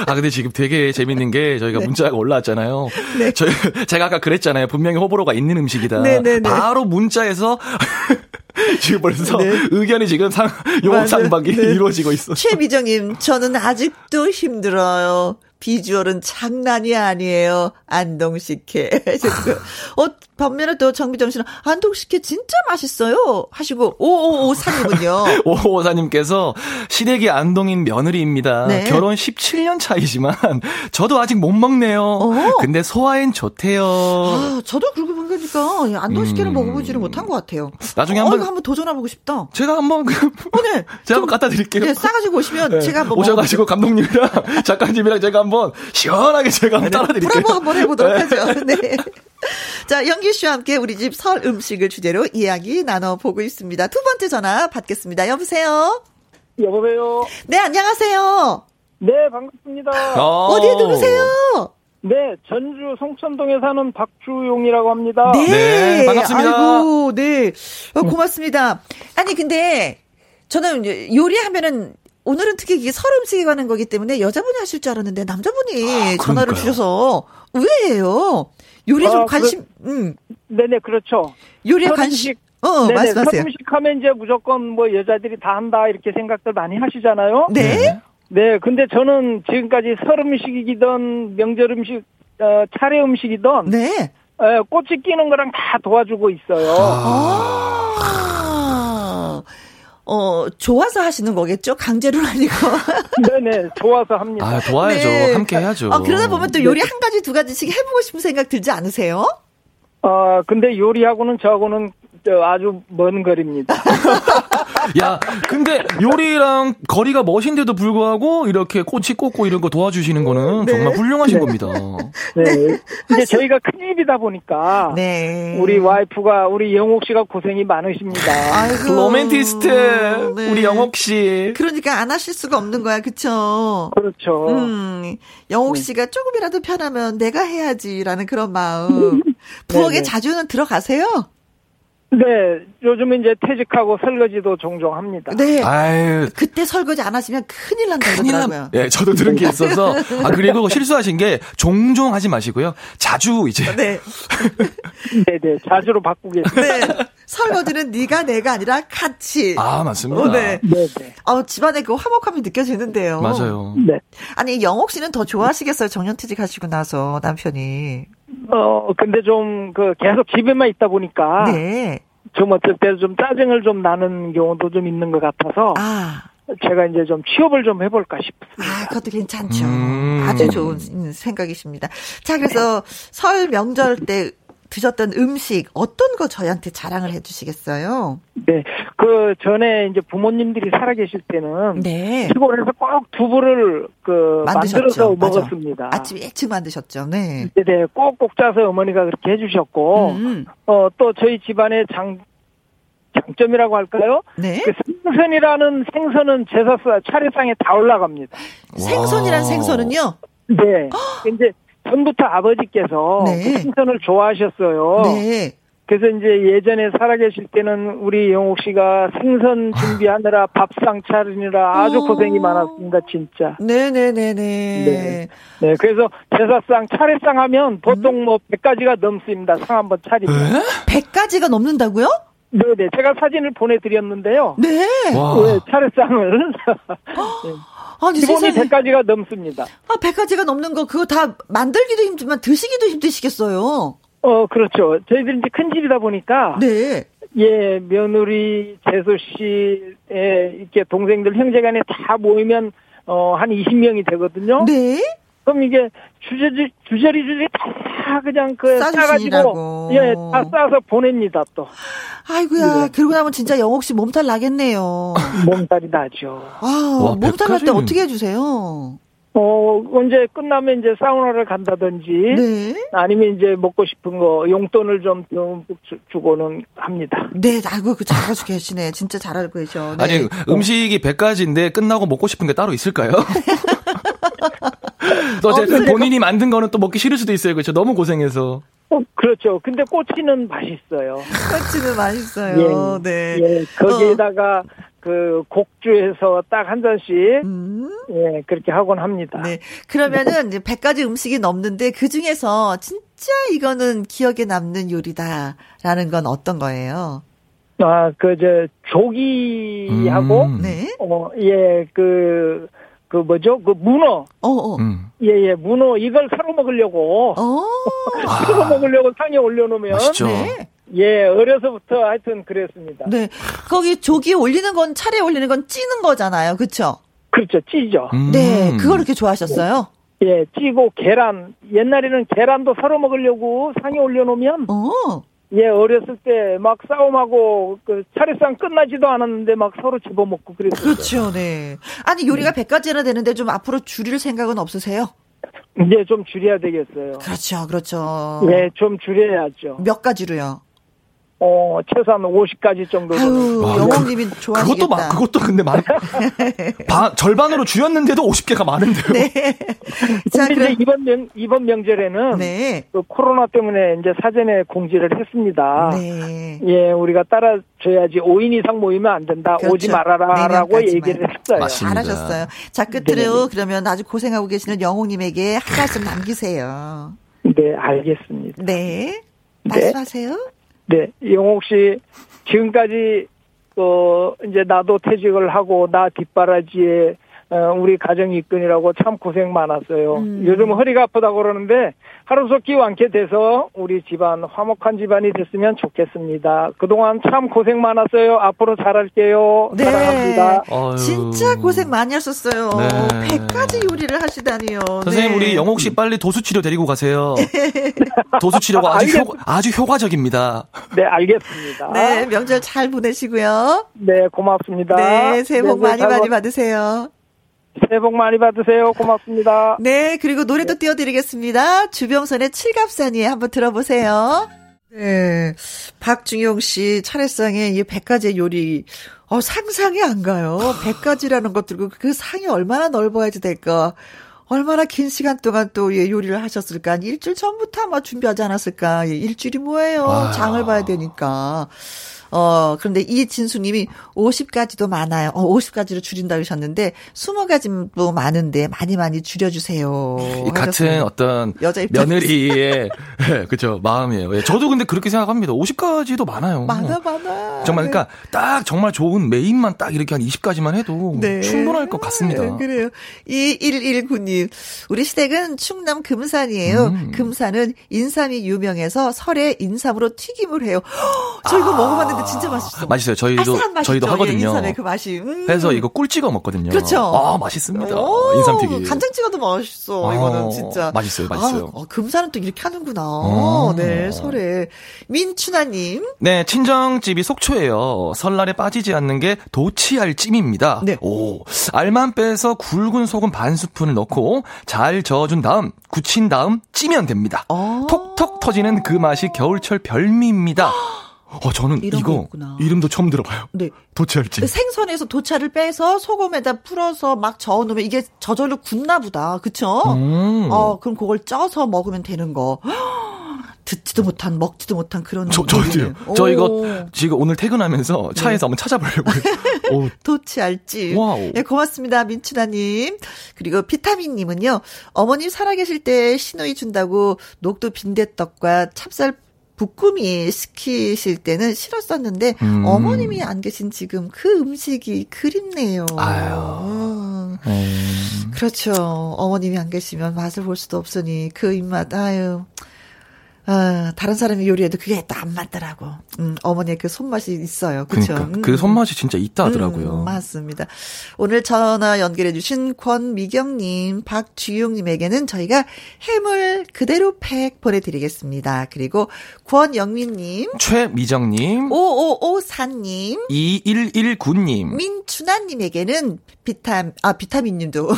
아 근데 지금 되게 재밌는 게 저희가 네. 문자가 올라왔잖아요. 네. 저희 제가 아까 그랬잖아요. 분명히 호불호가 있는 음식이다. 네, 네, 네. 바로 문자에서 지금 벌써 네. 의견이 지금 상 용어 상박이 네. 이루어지고 있어. 최미정님 저는 아직도 힘들어요. 비주얼은 장난이 아니에요. 안동식혜. 어, 반면에 또 정비정 씨는 안동식혜 진짜 맛있어요. 하시고 오오오사님은요. 오오사님께서 시댁이 안동인 며느리입니다. 네. 결혼 십칠 년 차이지만 저도 아직 못 먹네요. 어? 근데 소화엔 좋대요. 아, 저도 그렇게 생각하니까 안동식혜를 음... 먹어보지를 못한 것 같아요. 나중에 어, 한번 한번 도전해보고 싶다. 제가 한번 그, 어, 네. 제가 한번 갖다 드릴게요. 네, 싸가지고 오시면 네. 제가 한번 오셔가지고 감독님이랑 작가님이랑 제가 한번 시원하게 제가 한번 네, 따라드릴게요. 브라보 한번 해보도록 네. 하죠. 네. 자, 영기 씨와 함께 우리 집 설 음식을 주제로 이야기 나눠보고 있습니다. 두 번째 전화 받겠습니다. 여보세요. 여보세요. 네, 안녕하세요. 네, 반갑습니다. 오. 어디에 누구세요? 네, 전주 송천동에 사는 박주용이라고 합니다. 네, 네 반갑습니다. 아이고, 네, 어, 고맙습니다. 아니 근데 저는 요리하면은. 오늘은 특히 이게 설 음식에 관한 거기 때문에 여자분이 하실 줄 알았는데 남자분이 아, 전화를 주셔서 의외예요. 요리에 아, 좀 관심, 그, 음. 네네, 그렇죠. 요리에 설 관심, 음식, 어, 네네, 말씀하세요. 설 음식 하면 이제 무조건 뭐 여자들이 다 한다 이렇게 생각들 많이 하시잖아요. 네. 네, 근데 저는 지금까지 설 음식이든 명절 음식, 어, 차례 음식이든. 네. 에, 꽃이 끼는 거랑 다 도와주고 있어요. 아. 아. 어, 좋아서 하시는 거겠죠? 강제로는 아니고. 네네, 좋아서 합니다. 아, 도와야죠. 네. 함께 해야죠. 아, 그러다 보면 또 요리 네. 한 가지, 두 가지씩 해보고 싶은 생각 들지 않으세요? 아, 근데 요리하고는 저하고는 아주 먼 거리입니다. 야, 근데 요리랑 거리가 멋인데도 불구하고 이렇게 꽃이 꽂고 이런 거 도와주시는 거는 네. 정말 훌륭하신 네. 겁니다. 네. 네. 이제 저희가 큰일이다 보니까 네. 우리 와이프가 우리 영옥 씨가 고생이 많으십니다. 아이고. 로맨티스트 네. 우리 영옥 씨. 그러니까 안 하실 수가 없는 거야, 그렇죠? 그렇죠. 음, 영옥 씨가 네. 조금이라도 편하면 내가 해야지라는 그런 마음. 부엌에 네네. 자주는 들어가세요? 네, 요즘은 이제 퇴직하고 설거지도 종종 합니다. 네. 아유. 그때 설거지 안 하시면 큰일 난다고 그러더라고요. 예, 네, 저도 들은 게 있어서. 아, 그리고 실수하신 게 종종 하지 마시고요. 자주 이제. 네. 네, 네. 자주로 바꾸겠습니다. 네. 설거지는 네가 내가 아니라 같이. 아, 맞습니다. 어, 네. 네, 네. 어, 집안에 그 화목함이 느껴지는데요. 맞아요. 네. 아니, 영옥 씨는 더 좋아하시겠어요. 정년퇴직 하시고 나서 남편이. 어, 근데 좀, 그, 계속 집에만 있다 보니까. 네. 좀 어쩔 때도 좀 짜증을 좀 나는 경우도 좀 있는 것 같아서. 아. 제가 이제 좀 취업을 좀 해볼까 싶습니다. 아, 그것도 괜찮죠. 음. 아주 좋은 생각이십니다. 자, 그래서 네. 설 명절 때 드셨던 음식, 어떤 거 저희한테 자랑을 해주시겠어요? 네. 그 전에 이제 부모님들이 살아계실 때는. 네. 시골에서 꼭 두부를 그 만드셨죠. 만들어서 맞아. 먹었습니다. 아침 일찍 만드셨죠. 네. 네네. 꼭꼭 짜서 어머니가 그렇게 해주셨고. 음. 어, 또 저희 집안의 장, 장점이라고 할까요? 네. 그 생선이라는 생선은 제사 차례상에 다 올라갑니다. 생선이란 생선은요? 네. 이제 전부터 아버지께서 네. 생선을 좋아하셨어요. 네. 그래서 이제 예전에 살아계실 때는 우리 영옥 씨가 생선 준비하느라 밥상 차리느라 아주 오. 고생이 많았습니다, 진짜. 네네네네. 네. 네, 그래서 제사상, 차례상 하면 보통 뭐 백 가지가 넘습니다. 상 한번 차리고. 백 가지가 넘는다고요? 네네. 제가 사진을 보내드렸는데요. 네. 네 차례상을. 네. 아니, 기본이 백 가지가 넘습니다. 아, 백 가지가 넘는 거, 그거 다 만들기도 힘들지만 드시기도 힘드시겠어요? 어, 그렇죠. 저희들이 이제 큰 집이다 보니까. 네. 예, 며느리, 재수씨, 예, 이렇게 동생들, 형제 간에 다 모이면, 어, 한 이십 명이 되거든요. 네. 그럼 이게 주저리, 주저리, 주저리 다 그냥 그, 싸가지고. 예, 다 싸서 보냅니다, 또. 아이고야, 네. 그러고 나면 진짜 영옥 씨 몸살 나겠네요. 몸살이 나죠. 아, 와, 몸살 날 때 어떻게 해주세요? 어, 이제 끝나면 이제 사우나를 간다든지. 네. 아니면 이제 먹고 싶은 거, 용돈을 좀 듬뿍 주고는 합니다. 네, 아이고, 그 잘하고 계시네. 진짜 잘 알고 계셔. 네. 아니, 음식이 백 가지인데 끝나고 먹고 싶은 게 따로 있을까요? 어쨌든 본인이 만든 거는 또 먹기 싫을 수도 있어요. 그렇죠. 너무 고생해서. 어, 그렇죠. 근데 꼬치는 맛있어요. 꼬치는 맛있어요. 예, 네. 예, 거기에다가 어. 그 곡주에서 딱 한 잔씩 음. 예, 그렇게 하곤 합니다. 네. 그러면은 이제 백 가지 음식이 넘는데 그 중에서 진짜 이거는 기억에 남는 요리다라는 건 어떤 거예요? 아, 그 저 조기하고 음. 네. 어, 예, 그 그 뭐죠? 그 문어. 어어. 음. 예예 문어 이걸 사러 먹으려고. 어. 사러 먹으려고 상에 올려놓으면. 맛있죠. 네. 예, 어려서부터 하여튼 그랬습니다. 네. 거기 조기에 올리는 건 차례에 올리는 건 찌는 거잖아요. 그렇죠? 그렇죠. 찌죠. 음. 네. 그걸 이렇게 좋아하셨어요? 예, 찌고 계란. 옛날에는 계란도 사러 먹으려고 상에 올려놓으면. 어. 예, 어렸을 때 막 싸움하고 그 차례상 끝나지도 않았는데 막 서로 집어먹고 그랬어요. 그렇죠. 네. 아니, 요리가 네. 백 가지나 되는데 좀 앞으로 줄일 생각은 없으세요? 네, 좀 줄여야 되겠어요. 그렇죠. 그렇죠. 네, 좀 줄여야죠. 몇 가지로요? 어, 최소한 오십 가지 정도. 영웅님이 좋아하시겠다. 그것도 막, 그것도 근데 많이. 바, 절반으로 줄였는데도 오십 개가 많은데요. 네. 자, 근데 이제 이번 명, 이번 명절에는. 네. 그 코로나 때문에 이제 사전에 공지를 했습니다. 네. 예, 우리가 따라줘야지 오 인 이상 모이면 안 된다. 그렇죠. 오지 말아라라고 얘기를 했어요. 맞습니다. 잘하셨어요. 자, 끝으로 네네. 그러면 아주 고생하고 계시는 영웅님에게 한 말씀 남기세요. 네, 알겠습니다. 네. 말씀하세요. 네. 네, 영옥 씨, 지금까지, 어, 이제 나도 퇴직을 하고, 나 뒷바라지에, 어, 우리 가정 일꾼이라고 참 고생 많았어요. 음. 요즘 허리가 아프다고 그러는데, 하루속히 완쾌돼서 우리 집안, 화목한 집안이 됐으면 좋겠습니다. 그동안 참 고생 많았어요. 앞으로 잘할게요. 네. 사랑합니다. 어휴. 진짜 고생 많이 하셨어요. 네. 백 가지 요리를 하시다니요. 선생님, 네. 우리 영옥 씨 빨리 도수치료 데리고 가세요. 도수치료가 아주, 효, 아주 효과적입니다. 네, 알겠습니다. 네, 명절 잘 보내시고요. 네, 고맙습니다. 네, 새해 복 네, 많이 많이 받으세요. 새해 복 많이 받으세요. 고맙습니다. 네, 그리고 노래도 네. 띄워드리겠습니다. 주병선의 칠갑산이에 한번 들어보세요. 네, 박중용 씨 차례상에 이 백 가지의 요리, 어, 상상이 안 가요. 백 가지라는 것 들고 그 상이 얼마나 넓어야지 될까. 얼마나 긴 시간 동안 또 예, 요리를 하셨을까. 일주일 전부터 아마 준비하지 않았을까. 예, 일주일이 뭐예요. 아. 장을 봐야 되니까. 어, 그런데 이진수님이 오십 가지도 많아요. 어, 오십 가지로 줄인다고 하셨는데 이십 가지도 많은데 많이 많이 줄여주세요. 이 같은 어떤 여자 며느리의 네, 그렇죠 마음이에요. 예, 저도 근데 그렇게 생각합니다. 오십 가지도 많아요. 많아 많아. 정말 그러니까 딱 정말 좋은 메인만 딱 이렇게 한 이십 가지만 해도 네. 충분할 것 같습니다. 네, 그래요. 이일일구 님 우리 시댁은 충남 금산이에요. 음. 금산은 인삼이 유명해서 설에 인삼으로 튀김을 해요. 허, 저 이거 아. 먹어봤는데 진짜 맛있어. 맛있어요. 저희도 저희도 하거든요. 인삼의 그 맛이. 음. 그래서 이거 꿀 찍어 먹거든요. 그렇죠. 아 맛있습니다. 인삼튀김. 간장 찍어도 맛있어. 아, 이거는 진짜 맛있어요. 맛있어요. 아, 아, 금산은 또 이렇게 하는구나. 아. 네 설에 민춘아님. 네 친정집이 속초예요. 설날에 빠지지 않는 게 도치알 찜입니다. 네. 오 알만 빼서 굵은 소금 반 스푼을 넣고 잘 저어준 다음 굳힌 다음 찌면 됩니다. 아. 톡톡 터지는 그 맛이 겨울철 별미입니다. 어, 저는 이거 이름도 처음 들어봐요. 네. 도치알찜. 생선에서 도차를 빼서 소금에다 풀어서 막 저어 놓으면 이게 저절로 굳나 보다. 그쵸? 음. 어, 그럼 그걸 쪄서 먹으면 되는 거. 듣지도 못한, 먹지도 못한 그런. 저, 저도요. 저 이거 지금 오늘 퇴근하면서 차에서 네. 한번 찾아보려고요. 도치알찜. 와우. 네, 고맙습니다. 민춘아님. 그리고 비타민님은요. 어머님 살아계실 때 시누이 준다고 녹두 빈대떡과 찹쌀 부꾸미 시키실 때는 싫었었는데 음. 어머님이 안 계신 지금 그 음식이 그립네요. 아유. 음. 그렇죠. 어머님이 안 계시면 맛을 볼 수도 없으니 그 입맛 아유. 아, 다른 사람이 요리해도 그게 또 안 맞더라고. 음, 어머니의 그 손맛이 있어요. 그렇죠. 그러니까, 그 손맛이 진짜 있다 하더라고요. 음, 맞습니다. 오늘 전화 연결해 주신 권미경님, 박주용님에게는 저희가 해물 그대로 팩 보내드리겠습니다. 그리고 권영민님, 최미정님, 오오오사님, 이일일구님, 민춘아님에게는 비타, 아, 비타민님도.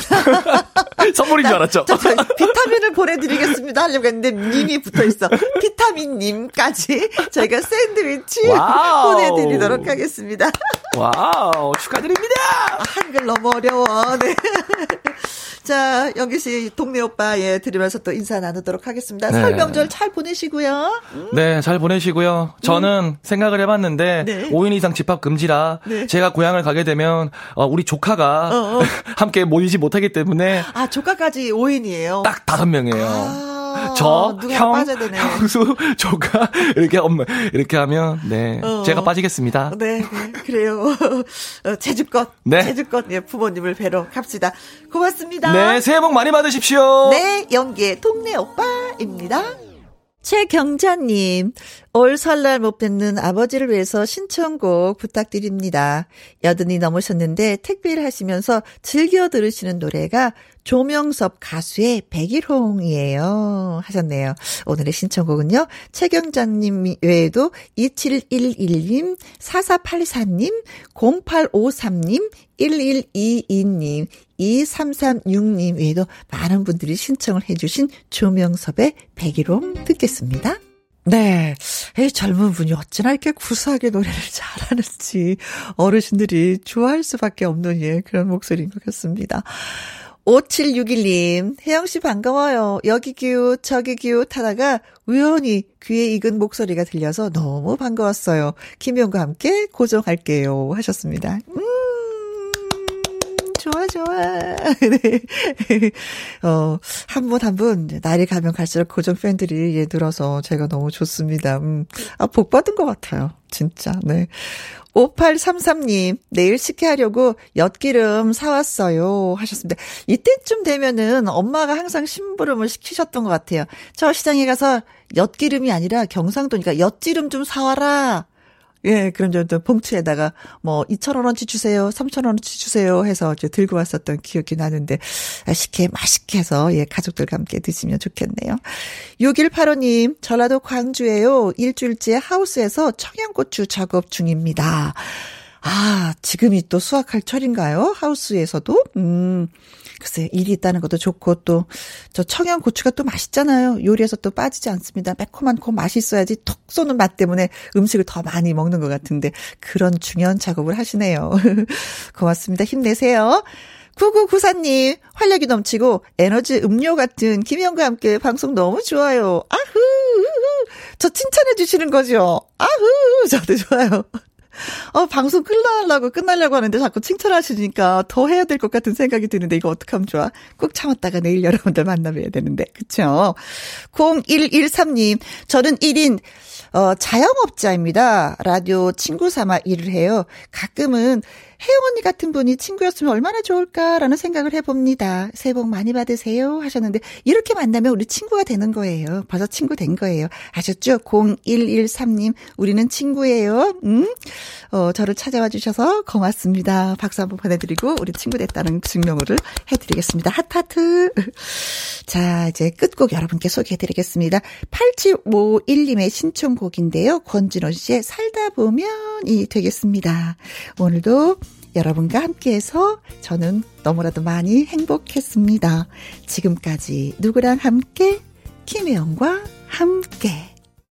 선물인 줄 알았죠. 저, 저, 비타민을 보내드리겠습니다. 하려고 했는데 님이 붙어있어. 비타민님까지 저희가 샌드위치 와우. 보내드리도록 하겠습니다. 와우, 축하드립니다. 아, 한글 너무 어려워. 네. 자, 영기씨 동네 오빠 예 들으면서 또 인사 나누도록 하겠습니다. 네. 설 명절 잘 보내시고요. 음. 네, 잘 보내시고요. 저는 음. 생각을 해봤는데 네. 오 인 이상 집합 금지라 네. 제가 고향을 가게 되면 어, 우리 조카가 어, 어. 함께 모이지 못하기 때문에 아, 조카까지 오 인이에요? 딱 다섯 명이에요. 아. 저, 형, 형수, 조카 이렇게 엄마 이렇게 하면 네 어, 제가 빠지겠습니다. 네, 네 그래요. 어, 제주껏 네. 제주껏 예, 부모님을 뵈러 갑시다. 고맙습니다. 네, 새해 복 많이 받으십시오. 네, 연기의 동네 오빠입니다. 최경자님, 올 설날 못 뵙는 아버지를 위해서 신청곡 부탁드립니다. 여든이 넘으셨는데 택배를 하시면서 즐겨 들으시는 노래가 조명섭 가수의 백일홍이에요 하셨네요. 오늘의 신청곡은요. 최경자님 외에도 이칠일일님, 사사팔사님, 공팔오삼님, 일일이이님, 이삼삼육님 외에도 많은 분들이 신청을 해 주신 조명섭의 백일홍 듣겠습니다. 네, 에이, 젊은 분이 어찌나 이렇게 구수하게 노래를 잘하는지 어르신들이 좋아할 수밖에 없는 예, 그런 목소리인 것 같습니다. 오칠육일님, 혜영씨 반가워요. 여기 기웃 저기 기웃 하다가 우연히 귀에 익은 목소리가 들려서 너무 반가웠어요. 김용과 함께 고정할게요 하셨습니다. 음. 좋아, 좋아. 네. 어, 한 분 한 분, 날이 가면 갈수록 고정 팬들이 예, 늘어서 제가 너무 좋습니다. 음, 아, 복 받은 것 같아요. 진짜, 네. 오팔삼삼님, 내일 식혜하려고 엿기름 사왔어요. 하셨습니다. 이때쯤 되면은 엄마가 항상 심부름을 시키셨던 것 같아요. 저 시장에 가서 엿기름이 아니라 경상도니까 엿기름 좀 사와라. 예, 그럼 저도 봉투에다가 뭐 이천 원어치 주세요, 삼천 원어치 주세요 해서 이제 들고 왔었던 기억이 나는데 식혜 맛있게 해서 예, 가족들과 함께 드시면 좋겠네요. 육일팔오님, 전라도 광주예요. 일주일째 하우스에서 청양고추 작업 중입니다. 아, 지금이 또 수확할 철인가요? 하우스에서도? 음, 글쎄, 일이 있다는 것도 좋고, 또, 저 청양고추가 또 맛있잖아요. 요리에서 또 빠지지 않습니다. 매콤한고 맛있어야지 톡 쏘는 맛 때문에 음식을 더 많이 먹는 것 같은데, 그런 중요한 작업을 하시네요. 고맙습니다. 힘내세요. 구구구사님, 활력이 넘치고 에너지 음료 같은 김영과 함께 방송 너무 좋아요. 아후! 저 칭찬해 주시는 거죠? 아후! 저도 좋아요. 어, 방송 끝나려고, 끝나려고 하는데 자꾸 칭찬하시니까 더 해야 될 것 같은 생각이 드는데 이거 어떡하면 좋아? 꼭 참았다가 내일 여러분들 만나봐야 되는데. 그쵸? 공일일삼님, 저는 일 인, 어, 자영업자입니다. 라디오 친구 삼아 일을 해요. 가끔은 혜영 언니 같은 분이 친구였으면 얼마나 좋을까라는 생각을 해봅니다. 새해 복 많이 받으세요 하셨는데 이렇게 만나면 우리 친구가 되는 거예요. 벌써 친구 된 거예요. 아셨죠? 공일일삼님 우리는 친구예요. 음? 어, 저를 찾아와 주셔서 고맙습니다. 박수 한번 보내드리고 우리 친구 됐다는 증명을 해드리겠습니다. 핫하트. 자, 이제 끝곡 여러분께 소개해드리겠습니다. 팔칠오일님의 신청곡인데요. 권진원 씨의 살다 보면이 되겠습니다. 오늘도 여러분과 함께해서 저는 너무나도 많이 행복했습니다. 지금까지 누구랑 함께? 김혜영과 함께.